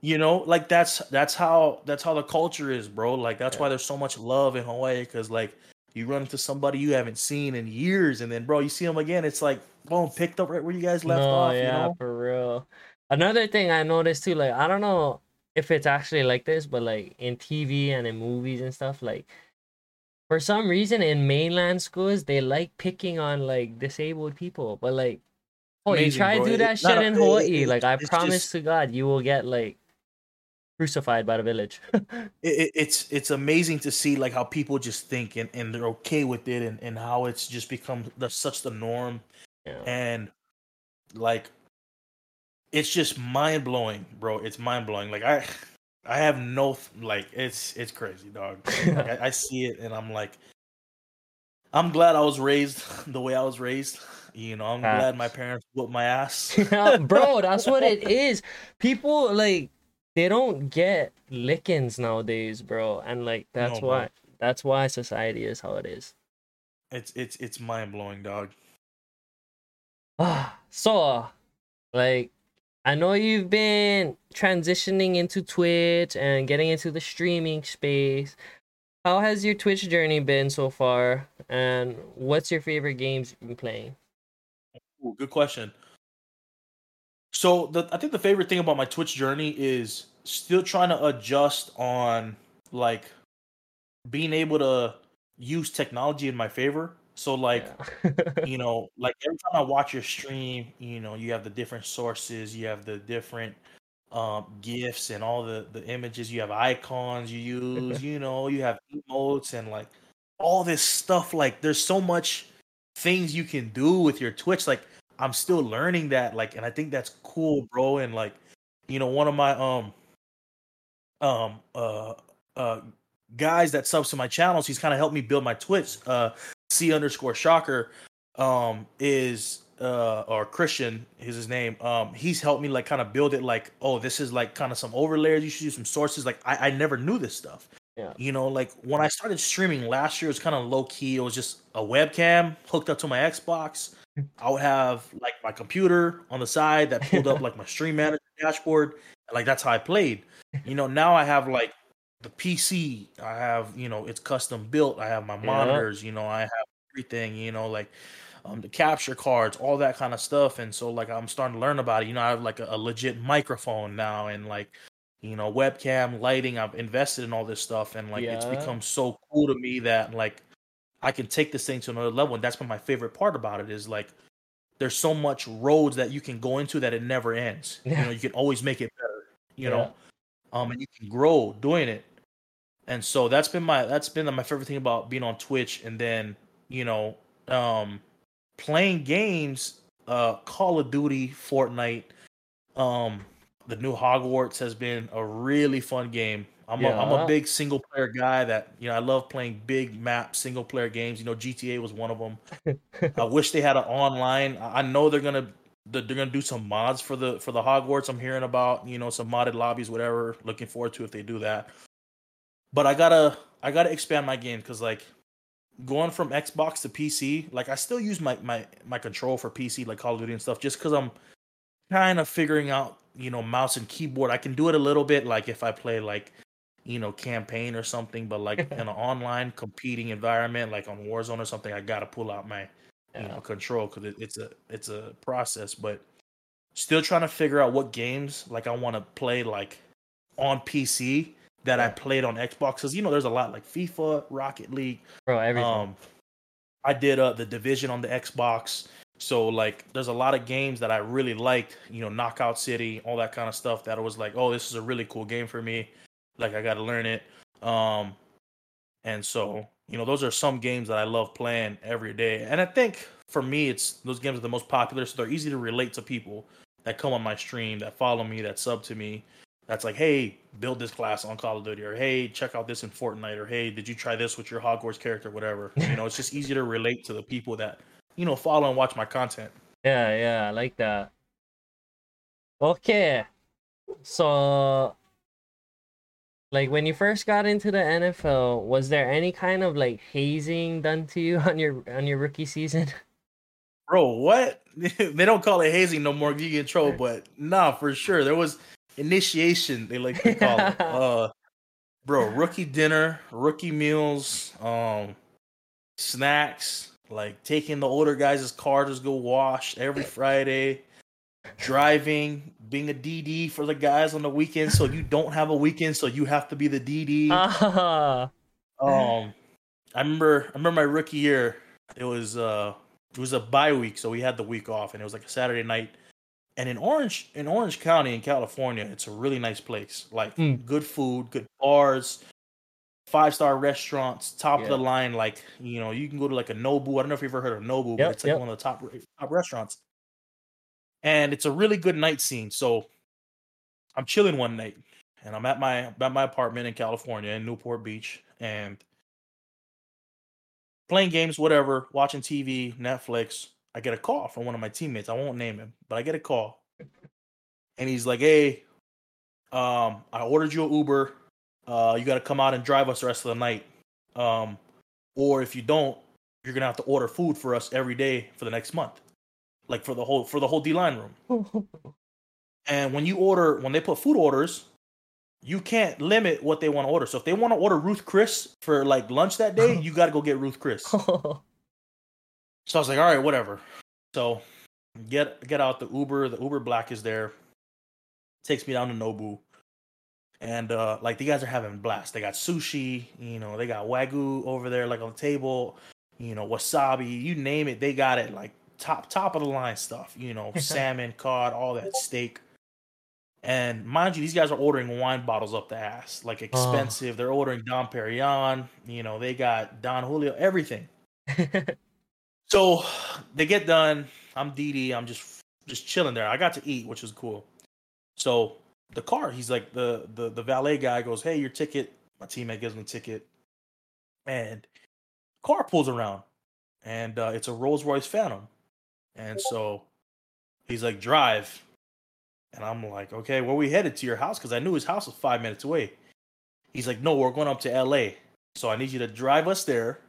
You know, like, that's that's how that's how the culture is, bro. Like, that's yeah. why there's so much love in Hawaii, because, like, you run into somebody you haven't seen in years, and then, bro, you see them again. It's like, boom, picked up right where you guys left no, off. Yeah, you know? For real. Another thing I noticed too, like, I don't know if it's actually like this, but, like, in T V and in movies and stuff, like, for some reason in mainland schools, they like picking on, like, disabled people. But, like, oh, Amazing, you try bro. to do that it's shit in Hawaii, it, like, I promise just... to God, you will get, like, crucified by the village. it, it, it's it's amazing to see, like, how people just think and, and they're okay with it, and, and how it's just become the, such the norm. Yeah. And, like, it's just mind blowing, bro. It's mind blowing. Like, I I have no like it's it's crazy, dog. Like, I, I see it and I'm like, I'm glad I was raised the way I was raised. You know, I'm ah. glad my parents whooped my ass. Yeah, bro, that's what it is. People, like, they don't get lickings nowadays, bro, and, like, that's no, why that's why society is how it is. It's it's it's mind blowing, dog. Ah, so, like, I know you've been transitioning into Twitch and getting into the streaming space. How has your Twitch journey been so far, and what's your favorite games you've been playing? Ooh, good question. So the, I think the favorite thing about my Twitch journey is still trying to adjust on, like, being able to use technology in my favor. So, like, yeah. you know, like, every time I watch your stream, you know, you have the different sources, you have the different um, GIFs and all the, the images, you have icons you use, you know, you have emotes and, like, all this stuff. Like, there's so much things you can do with your Twitch. Like, I'm still learning that, like, and I think that's cool, bro. And, like, you know, one of my um um uh uh guys that subs to my channels, he's kind of helped me build my Twitch. Uh, C underscore Shocker, um, is uh or Christian is his name. Um, he's helped me, like, kind of build it. Like, oh, this is, like, kind of some overlays. You should use some sources. Like, I, I never knew this stuff. Yeah. You know, like, when I started streaming last year, it was kind of low key. It was just a webcam hooked up to my Xbox. I would have, like, my computer on the side that pulled up, like, my stream manager dashboard. And, like, that's how I played. You know, now I have, like, the P C. I have, you know, it's custom built. I have my yeah. monitors, you know, I have everything, you know, like, um, the capture cards, all that kind of stuff. And so, like, I'm starting to learn about it. You know, I have, like, a, a legit microphone now, and, like, you know, webcam, lighting. I've invested in all this stuff. And, like, yeah. it's become so cool to me that, like, I can take this thing to another level. And that's been my favorite part about it is, like, there's so much roads that you can go into that it never ends. Yeah. You know, you can always make it better, you yeah. know, um, and you can grow doing it. And so that's been my, that's been my favorite thing about being on Twitch. And then, you know, um, playing games, uh, Call of Duty, Fortnite, um, the new Hogwarts has been a really fun game. I'm, yeah. a, I'm a big single-player guy that, you know, I love playing big map single-player games. You know, G T A was one of them. I wish they had an online. I know they're gonna they're gonna do some mods for the for the Hogwarts. I'm hearing about, you know, some modded lobbies, whatever. Looking forward to if they do that. But I gotta I gotta expand my game because, like, going from Xbox to P C, like, I still use my my my control for P C, like Call of Duty and stuff, just because I'm kind of figuring out, you know, mouse and keyboard. I can do it a little bit, like if I play, like, you know, campaign or something, but like in an online competing environment, like on Warzone or something, I gotta pull out my, yeah. you know, control because it, it's a it's a process. But still trying to figure out what games, like, I want to play, like, on P C that yeah. I played on Xbox, because, you know, there's a lot, like FIFA, Rocket League, bro, everything. Um, I did uh, the Division on the Xbox, so like there's a lot of games that I really liked, you know, Knockout City, all that kind of stuff that I was like, oh, this is a really cool game for me. Like, I got to learn it. Um, and so, you know, those are some games that I love playing every day. And I think for me, it's those games are the most popular. So they're easy to relate to people that come on my stream, that follow me, that sub to me. That's like, hey, build this class on Call of Duty, or hey, check out this in Fortnite, or hey, did you try this with your Hogwarts character, whatever. You know, it's just easy to relate to the people that, you know, follow and watch my content. Yeah, yeah, I like that. Okay. So... like, when you first got into the N F L, was there any kind of, like, hazing done to you on your on your rookie season? Bro, what? They don't call it hazing no more. You get in trouble, but nah, for sure. There was initiation, they like to call it. Uh, bro, rookie dinner, rookie meals, um, snacks, like, taking the older guys' car to go wash every Friday. Driving, being a D D for the guys on the weekend, so you don't have a weekend, so you have to be the D D. Uh-huh. Um, I remember, I remember my rookie year. It was uh, it was a bye week, so we had the week off, and it was like a Saturday night. And in Orange, in Orange County, in California, it's a really nice place. Like mm. good food, good bars, five star restaurants, top yeah. of the line. Like, you know, you can go to like a Nobu. I don't know if you've ever heard of Nobu, yep, but it's like yep. one of the top top restaurants. And it's a really good night scene. So I'm chilling one night, and I'm at my at my apartment in California in Newport Beach, and playing games, whatever, watching T V, Netflix. I get a call from one of my teammates. I won't name him, but I get a call, and he's like, "Hey, um, I ordered you an Uber. Uh, you got to come out and drive us the rest of the night, um, or if you don't, you're gonna have to order food for us every day for the next month." Like for the whole for the whole D-line room. And when you order, when they put food orders, you can't limit what they want to order. So if they want to order Ruth Chris for like lunch that day, you got to go get Ruth Chris. So I was like, all right, whatever. So get get out the Uber. The Uber Black is there. Takes me down to Nobu. And uh, like the guys are having a blast. They got sushi. You know, they got Wagyu over there, like on the table. You know, wasabi. You name it, they got it. Like. Top top of the line stuff, you know, salmon, cod, all that, steak. And mind you, these guys are ordering wine bottles up the ass, like expensive. Oh. They're ordering Dom Perignon, you know, they got Don Julio, everything. So they get done. I'm D D. I'm just just chilling there. I got to eat, which was cool. So the car, he's like the the the valet guy goes, "Hey, your ticket." My teammate gives him a ticket, and car pulls around, and uh, it's a Rolls Royce Phantom. And so he's like, "Drive." And I'm like, "Okay, where are we headed? To your house?" Because I knew his house was five minutes away. He's like, "No, we're going up to L A. So I need you to drive us there,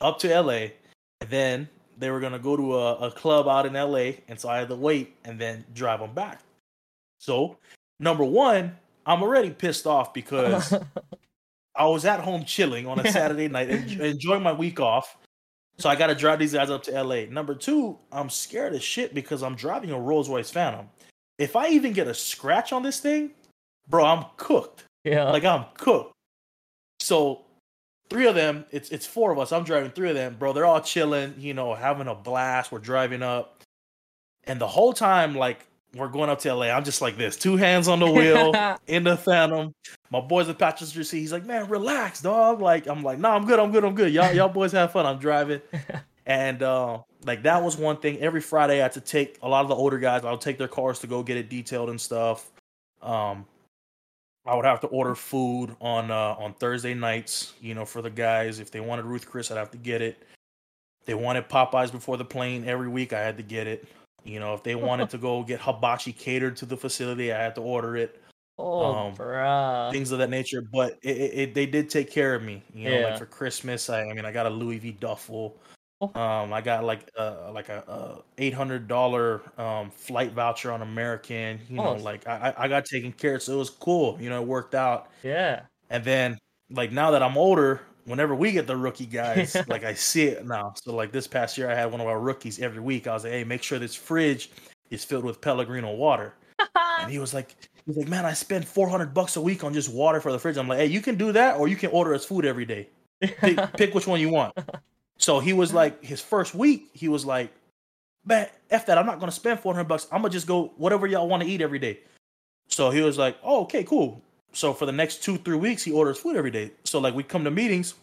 up to L A. And then they were going to go to a, a club out in L A. And so I had to wait and then drive them back. So, number one, I'm already pissed off because I was at home chilling on a Saturday night, en- enjoying my week off. So I got to drive these guys up to L A. Number two, I'm scared as shit because I'm driving a Rolls Royce Phantom. If I even get a scratch on this thing, bro, I'm cooked. Yeah. Like, I'm cooked. So three of them, it's it's four of us. I'm driving three of them, bro. They're all chilling, you know, having a blast. We're driving up. And the whole time, like, we're going up to L A. I'm just like this, two hands on the wheel, in the phantom. My boy's a passenger seat. He's like, man, relax, dog. Like, I'm like, no, nah, I'm good. I'm good. I'm good. Y'all, y'all boys have fun. I'm driving. And, uh, like, that was one thing. Every Friday, I had to take a lot of the older guys. I would take their cars to go get it detailed and stuff. Um, I would have to order food on uh, on Thursday nights, you know, for the guys. If they wanted Ruth Chris, I'd have to get it. If they wanted Popeyes before the plane every week, I had to get it. You know, if they wanted to go get hibachi catered to the facility, I had to order it. Oh, um, bruh. Things of that nature. But it, it, it, they did take care of me. You know, yeah. Like for Christmas, I, I mean, I got a Louis V duffel. Oh. Um, I got like uh, like a, a eight hundred dollars um, flight voucher on American. You know, oh. like I, I got taken care of. So it was cool. You know, it worked out. Yeah. And then like now that I'm older, whenever we get the rookie guys, like I see it now. So like this past year, I had one of our rookies every week. I was like, hey, make sure this fridge is filled with Pellegrino water. And he was like, he was like, man, I spend four hundred bucks a week on just water for the fridge. I'm like, hey, you can do that or you can order us food every day. Pick, pick which one you want. So he was like, his first week, he was like, man, F that. I'm not going to spend four hundred bucks. I'm going to just go whatever y'all want to eat every day. So he was like, oh, okay, cool. So for the next two, three weeks, he orders food every day. So like we come to meetings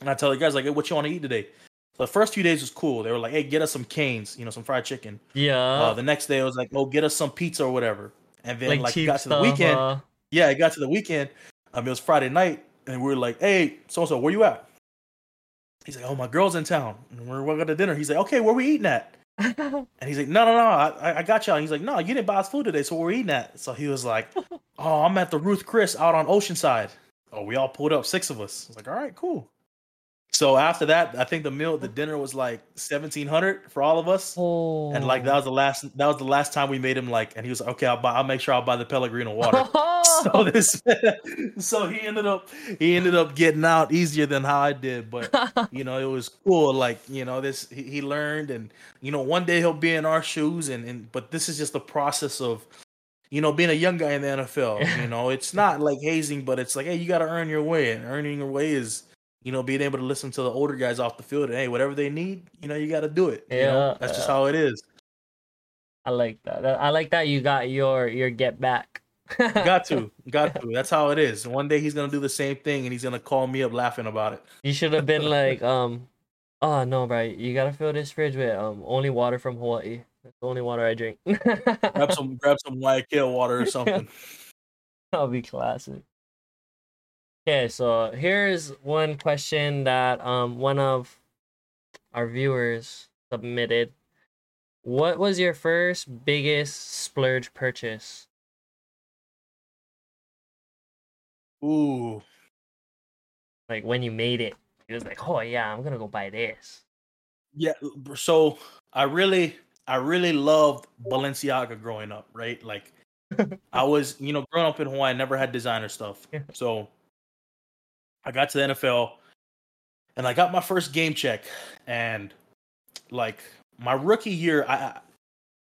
and I tell the guys like, hey, what you want to eat today? So the first few days was cool. They were like, hey, get us some canes, you know, some fried chicken. Yeah. Uh, the next day I was like, oh, get us some pizza or whatever. And then like, like it got to the weekend. Huh? Yeah, it got to the weekend. Um, it was Friday night and we were like, hey, so-and-so, where you at? He's like, oh, my girl's in town. And we're going to dinner. He's like, okay, where we eating at? And he's like, no, no, no, I, I got y'all. And he's like, no, you didn't buy us food today, so we're eating at. So he was like, oh, I'm at the Ruth Chris out on Oceanside. Oh, we all pulled up, six of us. I was like, all right, cool. So after that, I think the meal, the dinner was like seventeen hundred for all of us. Oh. And like that was the last, that was the last time we made him like. And he was like, okay, I'll buy, I'll make sure I'll buy the Pellegrino water. Oh. So this, so he ended up, he ended up getting out easier than how I did. But you know, it was cool. Like you know, this he, he learned, and you know, one day he'll be in our shoes. And and but this is just the process of, you know, being a young guy in the N F L. You know, it's not like hazing, but it's like, hey, you got to earn your way, and earning your way is, you know, being able to listen to the older guys off the field and, hey, whatever they need, you know, you got to do it. Yeah. You know? That's yeah. just how it is. I like that. I like that you got your your get back. got to. Got to. That's how it is. One day he's going to do the same thing and he's going to call me up laughing about it. You should have been like, um, oh, no, bro, you got to fill this fridge with um only water from Hawaii. That's the only water I drink. grab some grab some Waikea water or something. That'll be classic. Okay, so here's one question that um one of our viewers submitted. What was your first biggest splurge purchase? Ooh. Like when you made it, it was like, oh yeah, I'm gonna go buy this. Yeah, so I really I really loved Balenciaga growing up, right? Like I was, you know, growing up in Hawaii, I never had designer stuff. So I got to the N F L, and I got my first game check. And, like, my rookie year, I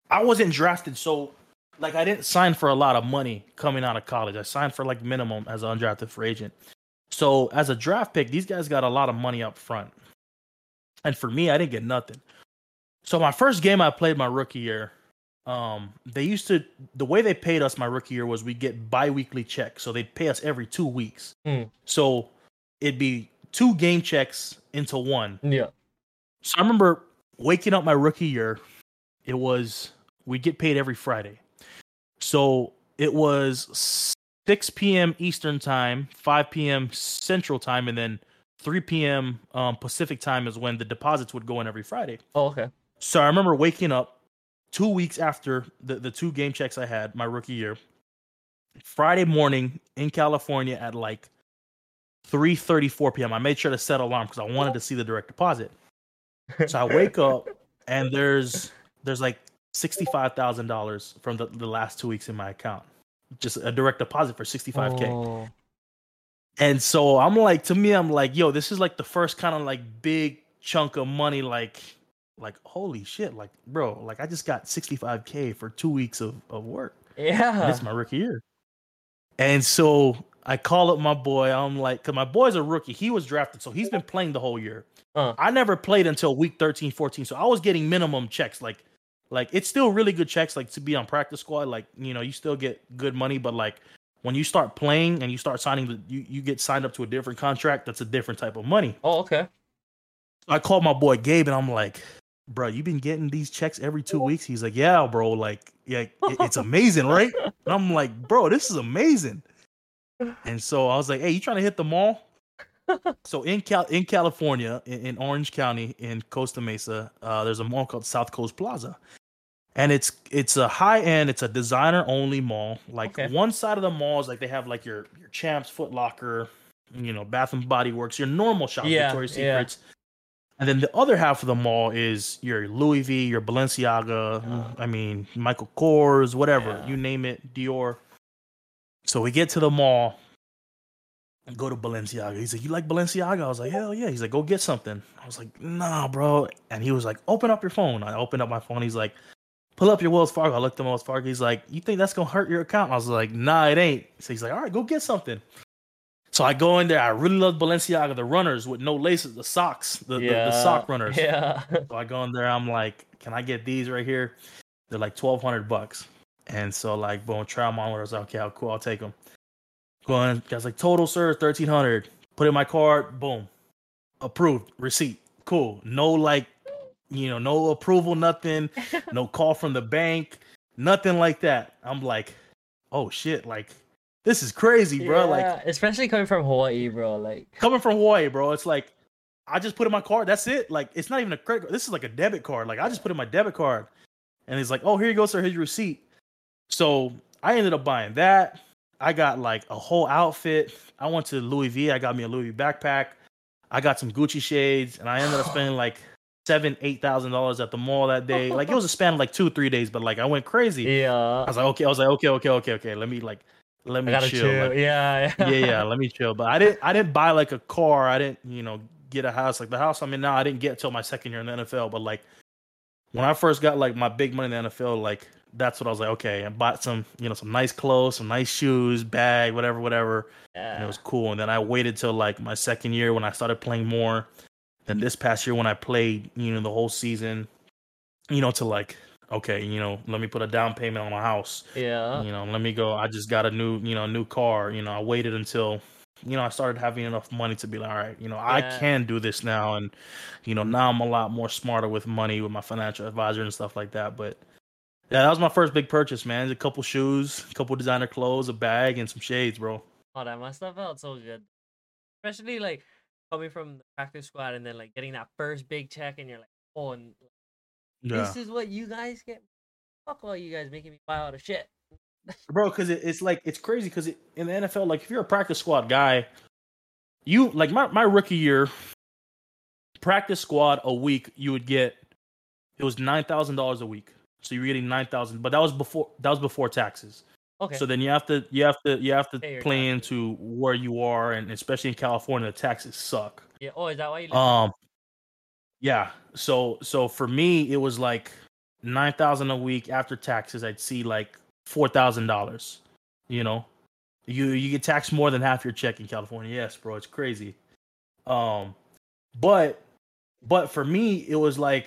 I wasn't drafted. So, like, I didn't sign for a lot of money coming out of college. I signed for, like, minimum as an undrafted free agent. So, as a draft pick, these guys got a lot of money up front. And for me, I didn't get nothing. So, my first game I played my rookie year, um, they used to – the way they paid us my rookie year was we get biweekly checks. So, they'd pay us every two weeks. Mm. So – it'd be two game checks into one. Yeah. So I remember waking up my rookie year. It was, we'd get paid every Friday. So it was six p.m. Eastern time, five p.m. Central time, and then three p.m. Um, Pacific time is when the deposits would go in every Friday. Oh, okay. So I remember waking up two weeks after the, the two game checks I had my rookie year. Friday morning in California at like three thirty-four p.m. I made sure to set alarm because I wanted to see the direct deposit. So I wake up and there's there's like sixty-five thousand dollars from the, the last two weeks in my account. Just a direct deposit for sixty-five thousand. Oh. And so I'm like, to me, I'm like, yo, this is like the first kind of like big chunk of money. Like, like holy shit, like, bro, like I just got sixty-five thousand for two weeks of, of work. Yeah. And it's my rookie year. And so I call up my boy. I'm like, because my boy's a rookie. He was drafted, so he's been playing the whole year. Uh, I never played until week thirteen, fourteen, so I was getting minimum checks. Like, like it's still really good checks, like, to be on practice squad. Like, you know, you still get good money, but, like, when you start playing and you start signing, you, you get signed up to a different contract. That's a different type of money. Oh, okay. I called my boy Gabe, and I'm like, bro, you been getting these checks every two weeks? He's like, yeah, bro. Like, yeah, it, it's amazing, right? And I'm like, bro, this is amazing. And so I was like, hey, you trying to hit the mall? So in Cal- in California, in, in Orange County, in Costa Mesa, uh, there's a mall called South Coast Plaza. And it's it's a high-end, it's a designer-only mall. Like, okay. One side of the mall is like they have like your, your Champs, Foot Locker, you know, Bath and Body Works, your normal shop, yeah, Victoria's yeah. Secrets. And then the other half of the mall is your Louis V, your Balenciaga, yeah. I mean, Michael Kors, whatever, yeah. you name it, Dior. So we get to the mall and go to Balenciaga. He's like, you like Balenciaga? I was like, hell yeah. He's like, go get something. I was like, nah, bro. And he was like, open up your phone. I opened up my phone. He's like, pull up your Wells Fargo. I looked at Wells Fargo. He's like, you think that's going to hurt your account? I was like, nah, it ain't. So he's like, all right, go get something. So I go in there. I really love Balenciaga, the runners with no laces, the socks, the, yeah. the, the sock runners. Yeah. So I go in there. I'm like, can I get these right here? They're like twelve hundred bucks. And so, like, boom, try them on. I was like, okay, cool, I'll take them. Going, guys, like, total, sir, thirteen hundred. Put in my card, boom, approved, receipt, cool. No, like, you know, no approval, nothing, no call from the bank, nothing like that. I'm like, oh shit, like, this is crazy, bro. Yeah, like, especially coming from Hawaii, bro. Like, coming from Hawaii, bro, it's like, I just put in my card, that's it. Like, it's not even a credit card. This is like a debit card. Like, I just put in my debit card, and he's like, oh, here you go, sir, here's your receipt. So I ended up buying that. I got like a whole outfit. I went to Louis V. I got me a Louis V backpack. I got some Gucci shades, and I ended up spending like seven, eight thousand dollars at the mall that day. Like, it was a span of like two, three days, but like I went crazy. Yeah. I was like, okay, I was like, okay, okay, okay, okay. Let me like, let me chill. chill. Like, yeah, yeah, yeah, yeah. Let me chill. But I didn't, I didn't buy like a car. I didn't, you know, get a house. Like the house I'm in now, I didn't get till my second year in the N F L. But like when I first got like my big money in the N F L, like, that's what I was like, okay, I bought some, you know, some nice clothes, some nice shoes, bag, whatever, whatever. Yeah. And it was cool. And then I waited till like my second year when I started playing more. Then this past year when I played, you know, the whole season, you know, to like, okay, you know, let me put a down payment on my house. Yeah. You know, let me go. I just got a new, you know, new car. You know, I waited until, you know, I started having enough money to be like, all right, you know, yeah. I can do this now. And, you know, now I'm a lot more smarter with money, with my financial advisor and stuff like that. But yeah, that was my first big purchase, man. A couple shoes, a couple designer clothes, a bag, and some shades, bro. Oh, that must have felt so good. Especially, like, coming from the practice squad and then, like, getting that first big check, and you're like, oh, and, like, yeah. this is what you guys get? Fuck all you guys making me buy all the shit. Bro, because it, it's, like, it's crazy because it, in the N F L, like, if you're a practice squad guy, you, like, my, my rookie year, practice squad a week, you would get, it was nine thousand dollars a week. So you're getting nine thousand, but that was before that was before taxes. Okay. So then you have to you have to you have to hey, play taxes. Into where you are, and especially in California, the taxes suck. Yeah. Oh, is that why you? Live um. There? Yeah. So so for me, it was like nine thousand a week after taxes. I'd see like four thousand dollars. You know, you you get taxed more than half your check in California. Yes, bro, it's crazy. Um, but but for me, it was like,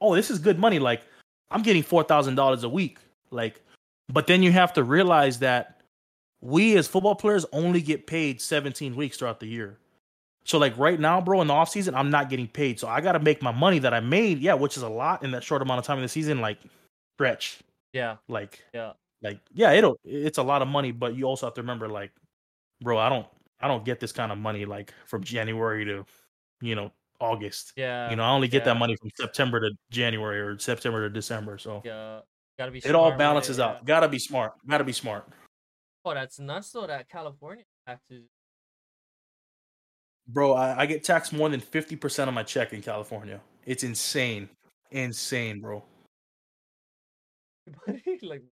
oh, this is good money. Like, I'm getting four thousand dollars a week. Like, but then you have to realize that we as football players only get paid seventeen weeks throughout the year. So like right now, bro, in the off season, I'm not getting paid. So I got to make my money that I made. Yeah. Which is a lot in that short amount of time in the season, like stretch. Yeah. Like, yeah, like, yeah, it'll, it's a lot of money, but you also have to remember like, bro, I don't, I don't get this kind of money, like from January to, you know, August. Yeah, you know, I only get yeah. that money from September to January or September to December. So yeah, gotta be. Smart, it all balances right? out. Yeah. Gotta be smart. Gotta be smart. Oh, that's nuts! Though that California taxes, bro. I, I get taxed more than fifty percent of my check in California. It's insane, insane, bro. Like,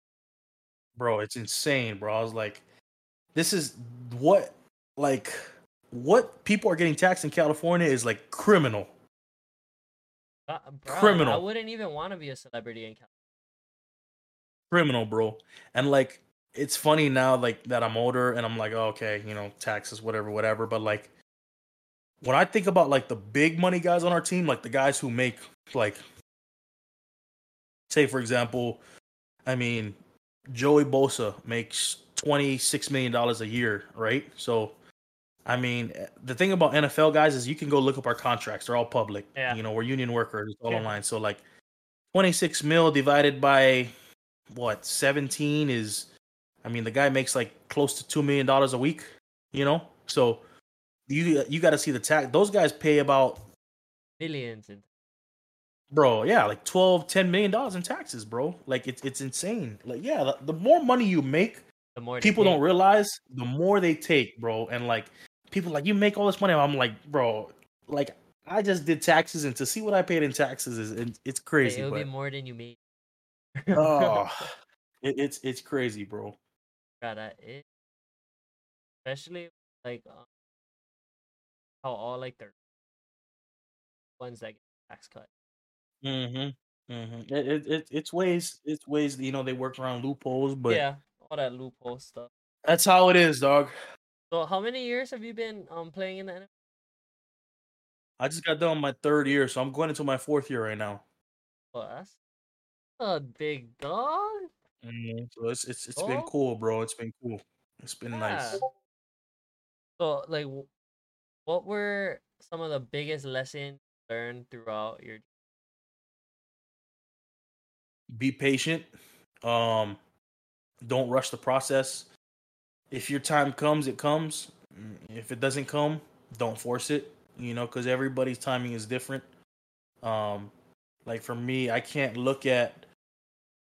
bro, it's insane, bro. I was like, this is what, like. What people are getting taxed in California is like criminal. Uh, bro, criminal. I wouldn't even want to be a celebrity in California. Criminal, bro. And like, it's funny now, like, that I'm older and I'm like, oh, okay, you know, taxes, whatever, whatever. But, like, when I think about, like, the big money guys on our team, like the guys who make, like, say, for example, I mean, Joey Bosa makes twenty-six million dollars a year, right? So, I mean, the thing about N F L guys is you can go look up our contracts. They're all public. Yeah. You know, we're union workers. It's all yeah. online. So, like, twenty-six mil divided by, what, seventeen is, I mean, the guy makes, like, close to two million dollars a week, you know? So, you you got to see the tax. Those guys pay about... millions. In- bro, yeah, like twelve, ten million dollars in taxes, bro. Like, it's it's insane. Like, yeah, the, the more money you make, the more people don't realize, the more they take, bro. And, like, people like, you make all this money. I'm like, bro, like, I just did taxes, and to see what I paid in taxes is it's crazy. It'll but, be more than you made. oh, it, it's it's crazy, bro. God, I, it, especially like um, how all like the ones that get tax cut. Mm-hmm. Mm-hmm. It, it it it's ways it's ways you know they work around loopholes, but yeah, all that loophole stuff. That's how it is, dog. So, how many years have you been um playing in the N F L? I just got done my third year, so I'm going into my fourth year right now. Well, that's a big dog. Mm, so it's it's it's oh. been cool, bro. It's been cool. It's been yeah. nice. So, like, what were some of the biggest lessons learned throughout your? Be patient. Um, don't rush the process. If your time comes, it comes. If it doesn't come, don't force it. You know, because everybody's timing is different. Um, like for me, I can't look at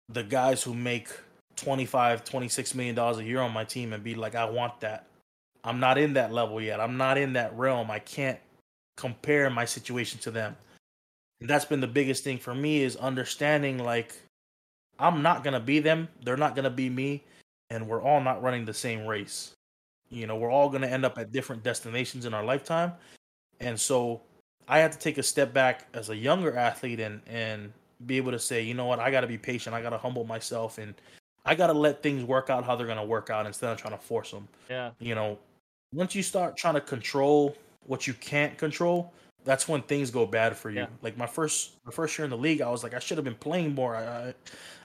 the guys who make twenty-five, twenty-six million dollars a year on my team and be like, I want that. I'm not in that level yet. I'm not in that realm. I can't compare my situation to them. And that's been the biggest thing for me is understanding, like, I'm not going to be them. They're not going to be me. And we're all not running the same race. You know, we're all going to end up at different destinations in our lifetime. And so I had to take a step back as a younger athlete and, and be able to say, you know what, I got to be patient. I got to humble myself. And I got to let things work out how they're going to work out instead of trying to force them. Yeah. You know, once you start trying to control what you can't control, that's when things go bad for you. Yeah. Like my first my first year in the league, I was like, I should have been playing more. I, I,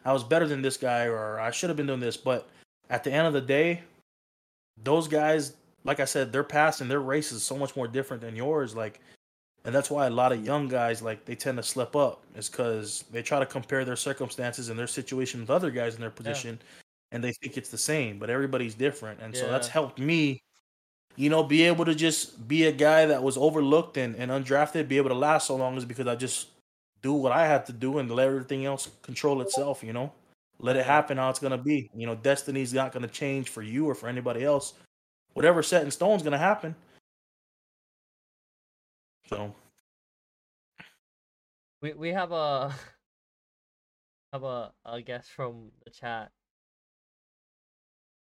I was better than this guy or I should have been doing this. But at the end of the day, those guys, like I said, their past and their race is so much more different than yours. Like, and that's why a lot of young guys, like, they tend to slip up. It's because they try to compare their circumstances and their situation with other guys in their position, yeah. and they think it's the same. But everybody's different. And yeah. so that's helped me, you know, be able to just be a guy that was overlooked and, and undrafted, be able to last so long is because I just do what I have to do and let everything else control itself, you know. Let it happen how it's going to be. You know, destiny's not going to change for you or for anybody else. Whatever set in stone is going to happen. So we we have a have a, a guest from the chat.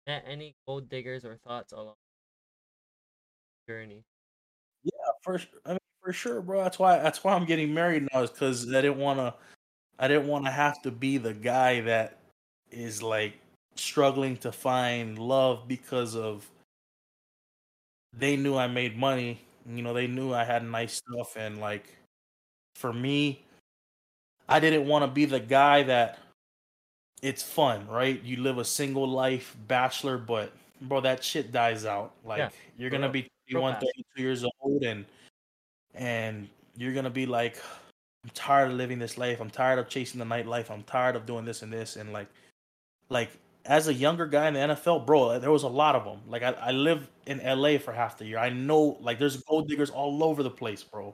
Any gold diggers or thoughts along the journey? Yeah, for I mean for sure, bro. That's why that's why I'm getting married now is because I didn't want to I didn't want to have to be the guy that is like struggling to find love because of. They knew I made money. You know, they knew I had nice stuff. And, like, for me, I didn't want to be the guy that it's fun, right? You live a single life, bachelor, but, bro, that shit dies out. Like, yeah, you're going to be thirty-one, thirty-two years old, and and you're going to be like, I'm tired of living this life. I'm tired of chasing the nightlife. I'm tired of doing this and this. And, like, like, as a younger guy in the N F L, bro, there was a lot of them. Like, I, I live in L A for half the year. I know, like, there's gold diggers all over the place, bro.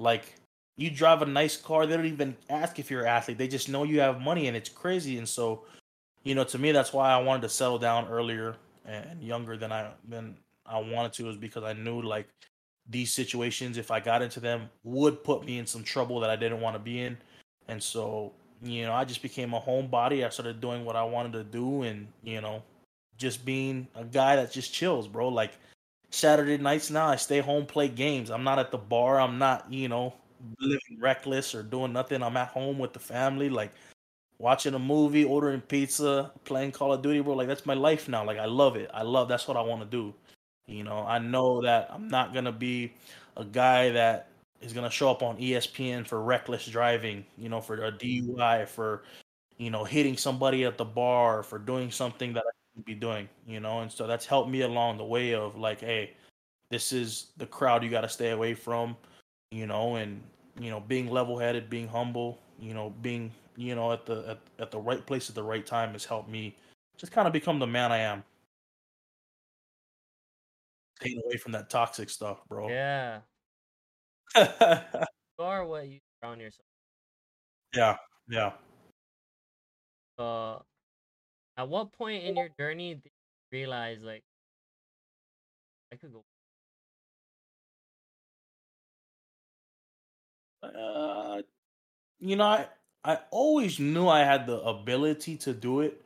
Like, you drive a nice car, they don't even ask if you're an athlete. They just know you have money, and it's crazy. And so, you know, to me, that's why I wanted to settle down earlier and younger than I than I wanted to is because I knew, like, these situations, if I got into them, would put me in some trouble that I didn't want to be in. And so... you know, I just became a homebody. I started doing what I wanted to do and, you know, just being a guy that just chills, bro. Like, Saturday nights now, I stay home, play games. I'm not at the bar. I'm not, you know, living reckless or doing nothing. I'm at home with the family. Like, watching a movie, ordering pizza, playing Call of Duty, bro. Like, that's my life now. Like, I love it. I love, that's what I want to do. You know, I know that I'm not going to be a guy that is going to show up on E S P N for reckless driving, you know, for a D U I, for, you know, hitting somebody at the bar, for doing something that I shouldn't be doing, you know. And so that's helped me along the way of, like, hey, this is the crowd you got to stay away from, you know, and, you know, being level-headed, being humble, you know, being, you know, at the at, at the right place at the right time has helped me just kind of become the man I am. Staying away from that toxic stuff, bro. Yeah. You are what you surround yourself with. Yeah, yeah. Uh, at what point in your journey did you realize, like, I could go? Uh, you know, I, I always knew I had the ability to do it,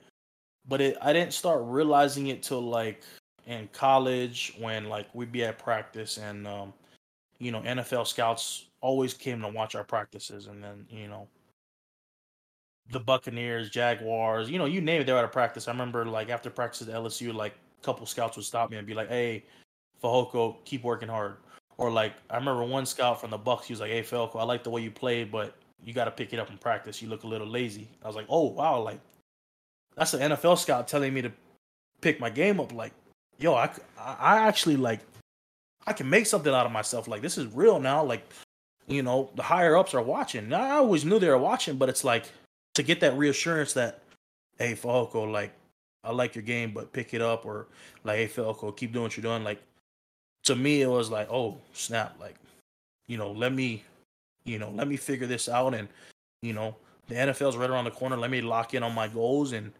but it, I didn't start realizing it till, like, in college when, like, we'd be at practice and, um, you know, N F L scouts always came to watch our practices. And then, you know, the Buccaneers, Jaguars, you know, you name it, they were out of practice. I remember, like, after practice at L S U, like, a couple scouts would stop me and be like, hey, Fehoko, keep working hard. Or, like, I remember one scout from the Bucs, he was like, hey, Fehoko, I like the way you play, but you got to pick it up in practice. You look a little lazy. I was like, oh, wow, like, that's an N F L scout telling me to pick my game up. Like, yo, I, I actually, like, I can make something out of myself. Like, this is real now. Like, you know, the higher-ups are watching. I always knew they were watching, but it's, like, to get that reassurance that, hey, Fehoko, like, I like your game, but pick it up. Or, like, hey, Fehoko, keep doing what you're doing. Like, to me, it was like, oh, snap, like, you know, let me, you know, let me figure this out. And, you know, the N F L's right around the corner. Let me lock in on my goals. And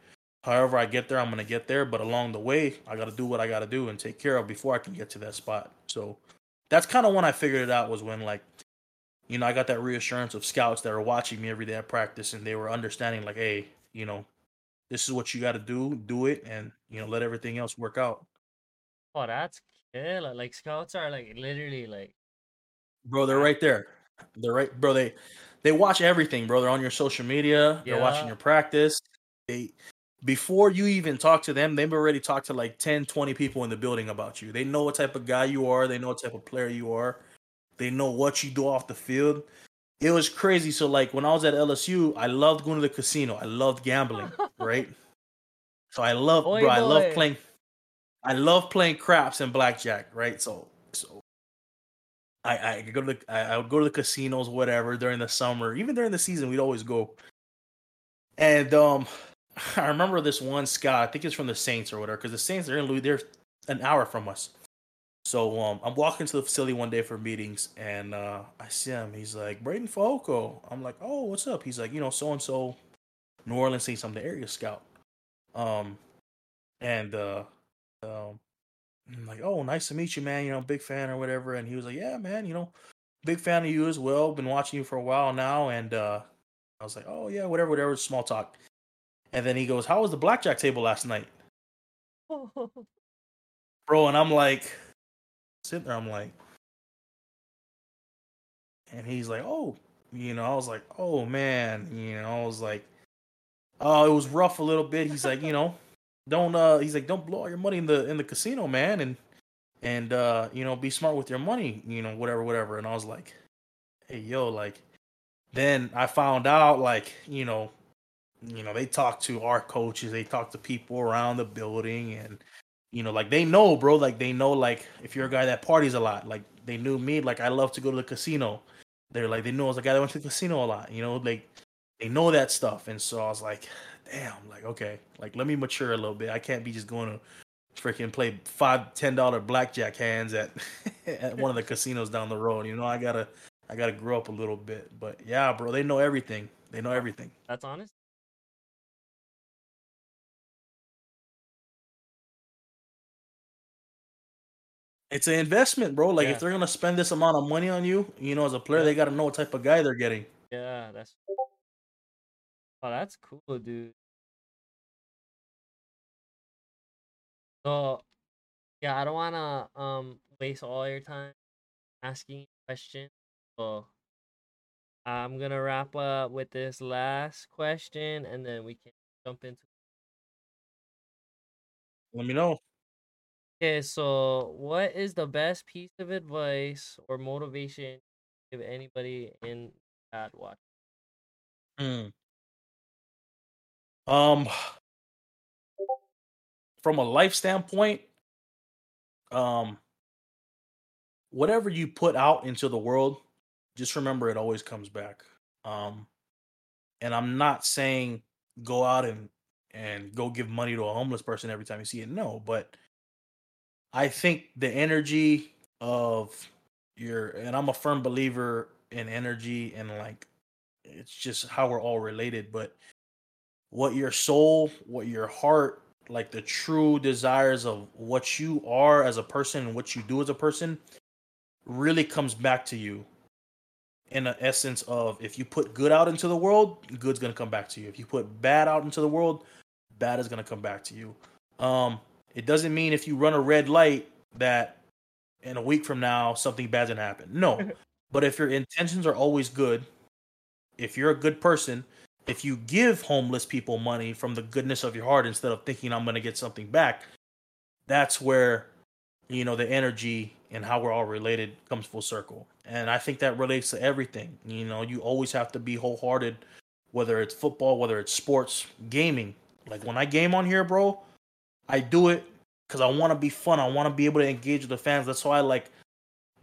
however I get there, I'm going to get there. But along the way, I got to do what I got to do and take care of before I can get to that spot. So that's kind of when I figured it out, was when, like, you know, I got that reassurance of scouts that are watching me every day at practice. And they were understanding, like, hey, you know, this is what you got to do. Do it. And, you know, let everything else work out. Oh, that's Yeah, like, like scouts are, like, literally, like, bro, they're right there. They're right, bro. They they watch everything, bro. They're on your social media. Yeah. They're watching your practice. They before you even talk to them, they've already talked to, like, ten, twenty people in the building about you. They know what type of guy you are. They know what type of player you are. They know what you do off the field. It was crazy. So, like, when I was at L S U, I loved going to the casino. I loved gambling, right? So I love, bro. Boy. I love playing. I love playing craps and blackjack, right? So, so I I go to the, I, I would go to the casinos, whatever, during the summer, even during the season, we'd always go. And um, I remember this one scout, I think it's from the Saints or whatever, because the Saints they're in Louis, they're an hour from us. So um, I'm walking to the facility one day for meetings, and uh, I see him. He's like, Breiden Fehoko. I'm like, oh, what's up? He's like, you know, so and so, New Orleans Saints. I'm the area scout. Um, and uh. Um, I'm like, oh, nice to meet you, man. You know, big fan or whatever. And he was like, yeah, man, you know, big fan of you as well. Been watching you for a while now. And uh, I was like, oh, yeah, whatever, whatever. Small talk. And then he goes, how was the blackjack table last night? Bro, and I'm like, sitting there, I'm like, and he's like, oh, you know, I was like, oh, man, you know, I was like, oh, it was rough a little bit. He's like, you know, Don't uh, he's like, don't blow all your money in the in the casino, man, and and uh, you know, be smart with your money, you know, whatever, whatever. And I was like, hey, yo, like, then I found out, like, you know, you know, they talk to our coaches, they talk to people around the building, and you know, like, they know, bro, like they know, like if you're a guy that parties a lot, like they knew me, like I love to go to the casino. They're like, they knew I was a guy that went to the casino a lot, you know, like they know that stuff. And so I was like, damn, like, okay, like, let me mature a little bit. I can't be just going to freaking play five, ten dollar blackjack hands at at one of the casinos down the road. You know, I gotta, I gotta grow up a little bit. But yeah, bro, they know everything. They know everything. That's honest. It's an investment, bro. Like, yeah. If they're gonna spend this amount of money on you, you know, as a player, yeah. They gotta know what type of guy they're getting. Yeah, that's. Oh, that's cool, dude. So, yeah, I don't want to um waste all your time asking questions. So, I'm going to wrap up with this last question, and then we can jump into. Let me know. Okay, so what is the best piece of advice or motivation you give anybody in ad watch? Mm. Um, from a life standpoint, um, whatever you put out into the world, just remember it always comes back. Um, and I'm not saying go out and and go give money to a homeless person every time you see it. No, but I think the energy of your, and I'm a firm believer in energy, and like it's just how we're all related, but what your soul, what your heart, like the true desires of what you are as a person and what you do as a person really comes back to you in the essence of if you put good out into the world, good's going to come back to you. If you put bad out into the world, bad is going to come back to you. Um, It doesn't mean if you run a red light that in a week from now, something bad's going to happen. No. But if your intentions are always good, if you're a good person, if you give homeless people money from the goodness of your heart instead of thinking I'm going to get something back, that's where, you know, the energy and how we're all related comes full circle. And I think that relates to everything. You know, you always have to be wholehearted, whether it's football, whether it's sports, gaming. Like when I game on here, bro, I do it because I want to be fun. I want to be able to engage with the fans. That's why, like,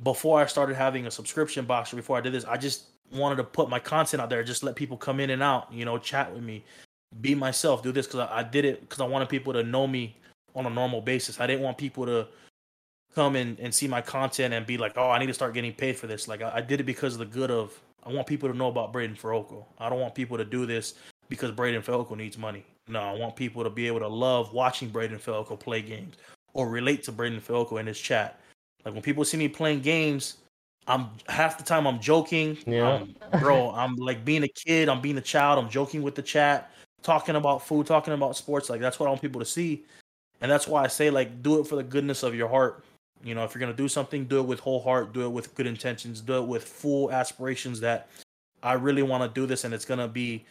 before I started having a subscription box or before I did this, I just wanted to put my content out there, just let people come in and out, you know, chat with me, be myself, do this, because I, I did it because I wanted people to know me on a normal basis. I didn't want people to come in and see my content and be like, oh, I need to start getting paid for this. Like, I, I did it because of the good of, I want people to know about Breiden Fehoko. I don't want people to do this because Breiden Fehoko needs money. No, I want people to be able to love watching Breiden Fehoko play games or relate to Breiden Fehoko in his chat. Like when people see me playing games, I'm half the time I'm joking. Yeah. I'm, bro, I'm like being a kid, I'm being a child, I'm joking with the chat, talking about food, talking about sports. Like that's what I want people to see. And that's why I say like do it for the goodness of your heart. You know, if you're going to do something, do it with whole heart, do it with good intentions, do it with full aspirations that I really want to do this and it's going to be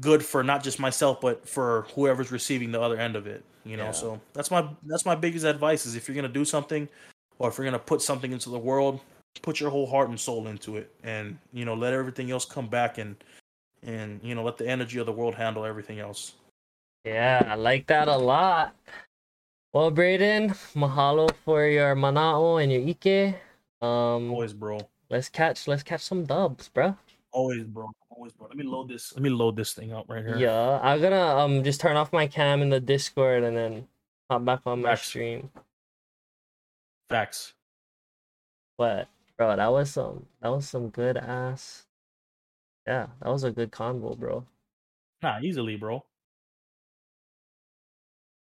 good for not just myself, but for whoever's receiving the other end of it, you know. Yeah. So that's my that's my biggest advice is if you're gonna do something, or if you're gonna put something into the world, put your whole heart and soul into it, and you know, let everything else come back, and and you know, let the energy of the world handle everything else. Yeah, I like that a lot. Well, Breiden, mahalo for your mana'o and your ike. Um, always, bro. Let's catch let's catch some dubs, bro. Always, bro. Always, bro. Let me load this. Let me load this thing up right here. Yeah, I'm gonna um just turn off my cam in the Discord and then hop back on my Facts. Stream. Facts. But bro, that was some that was some good ass. Yeah, that was a good convo, bro. Nah, easily, bro.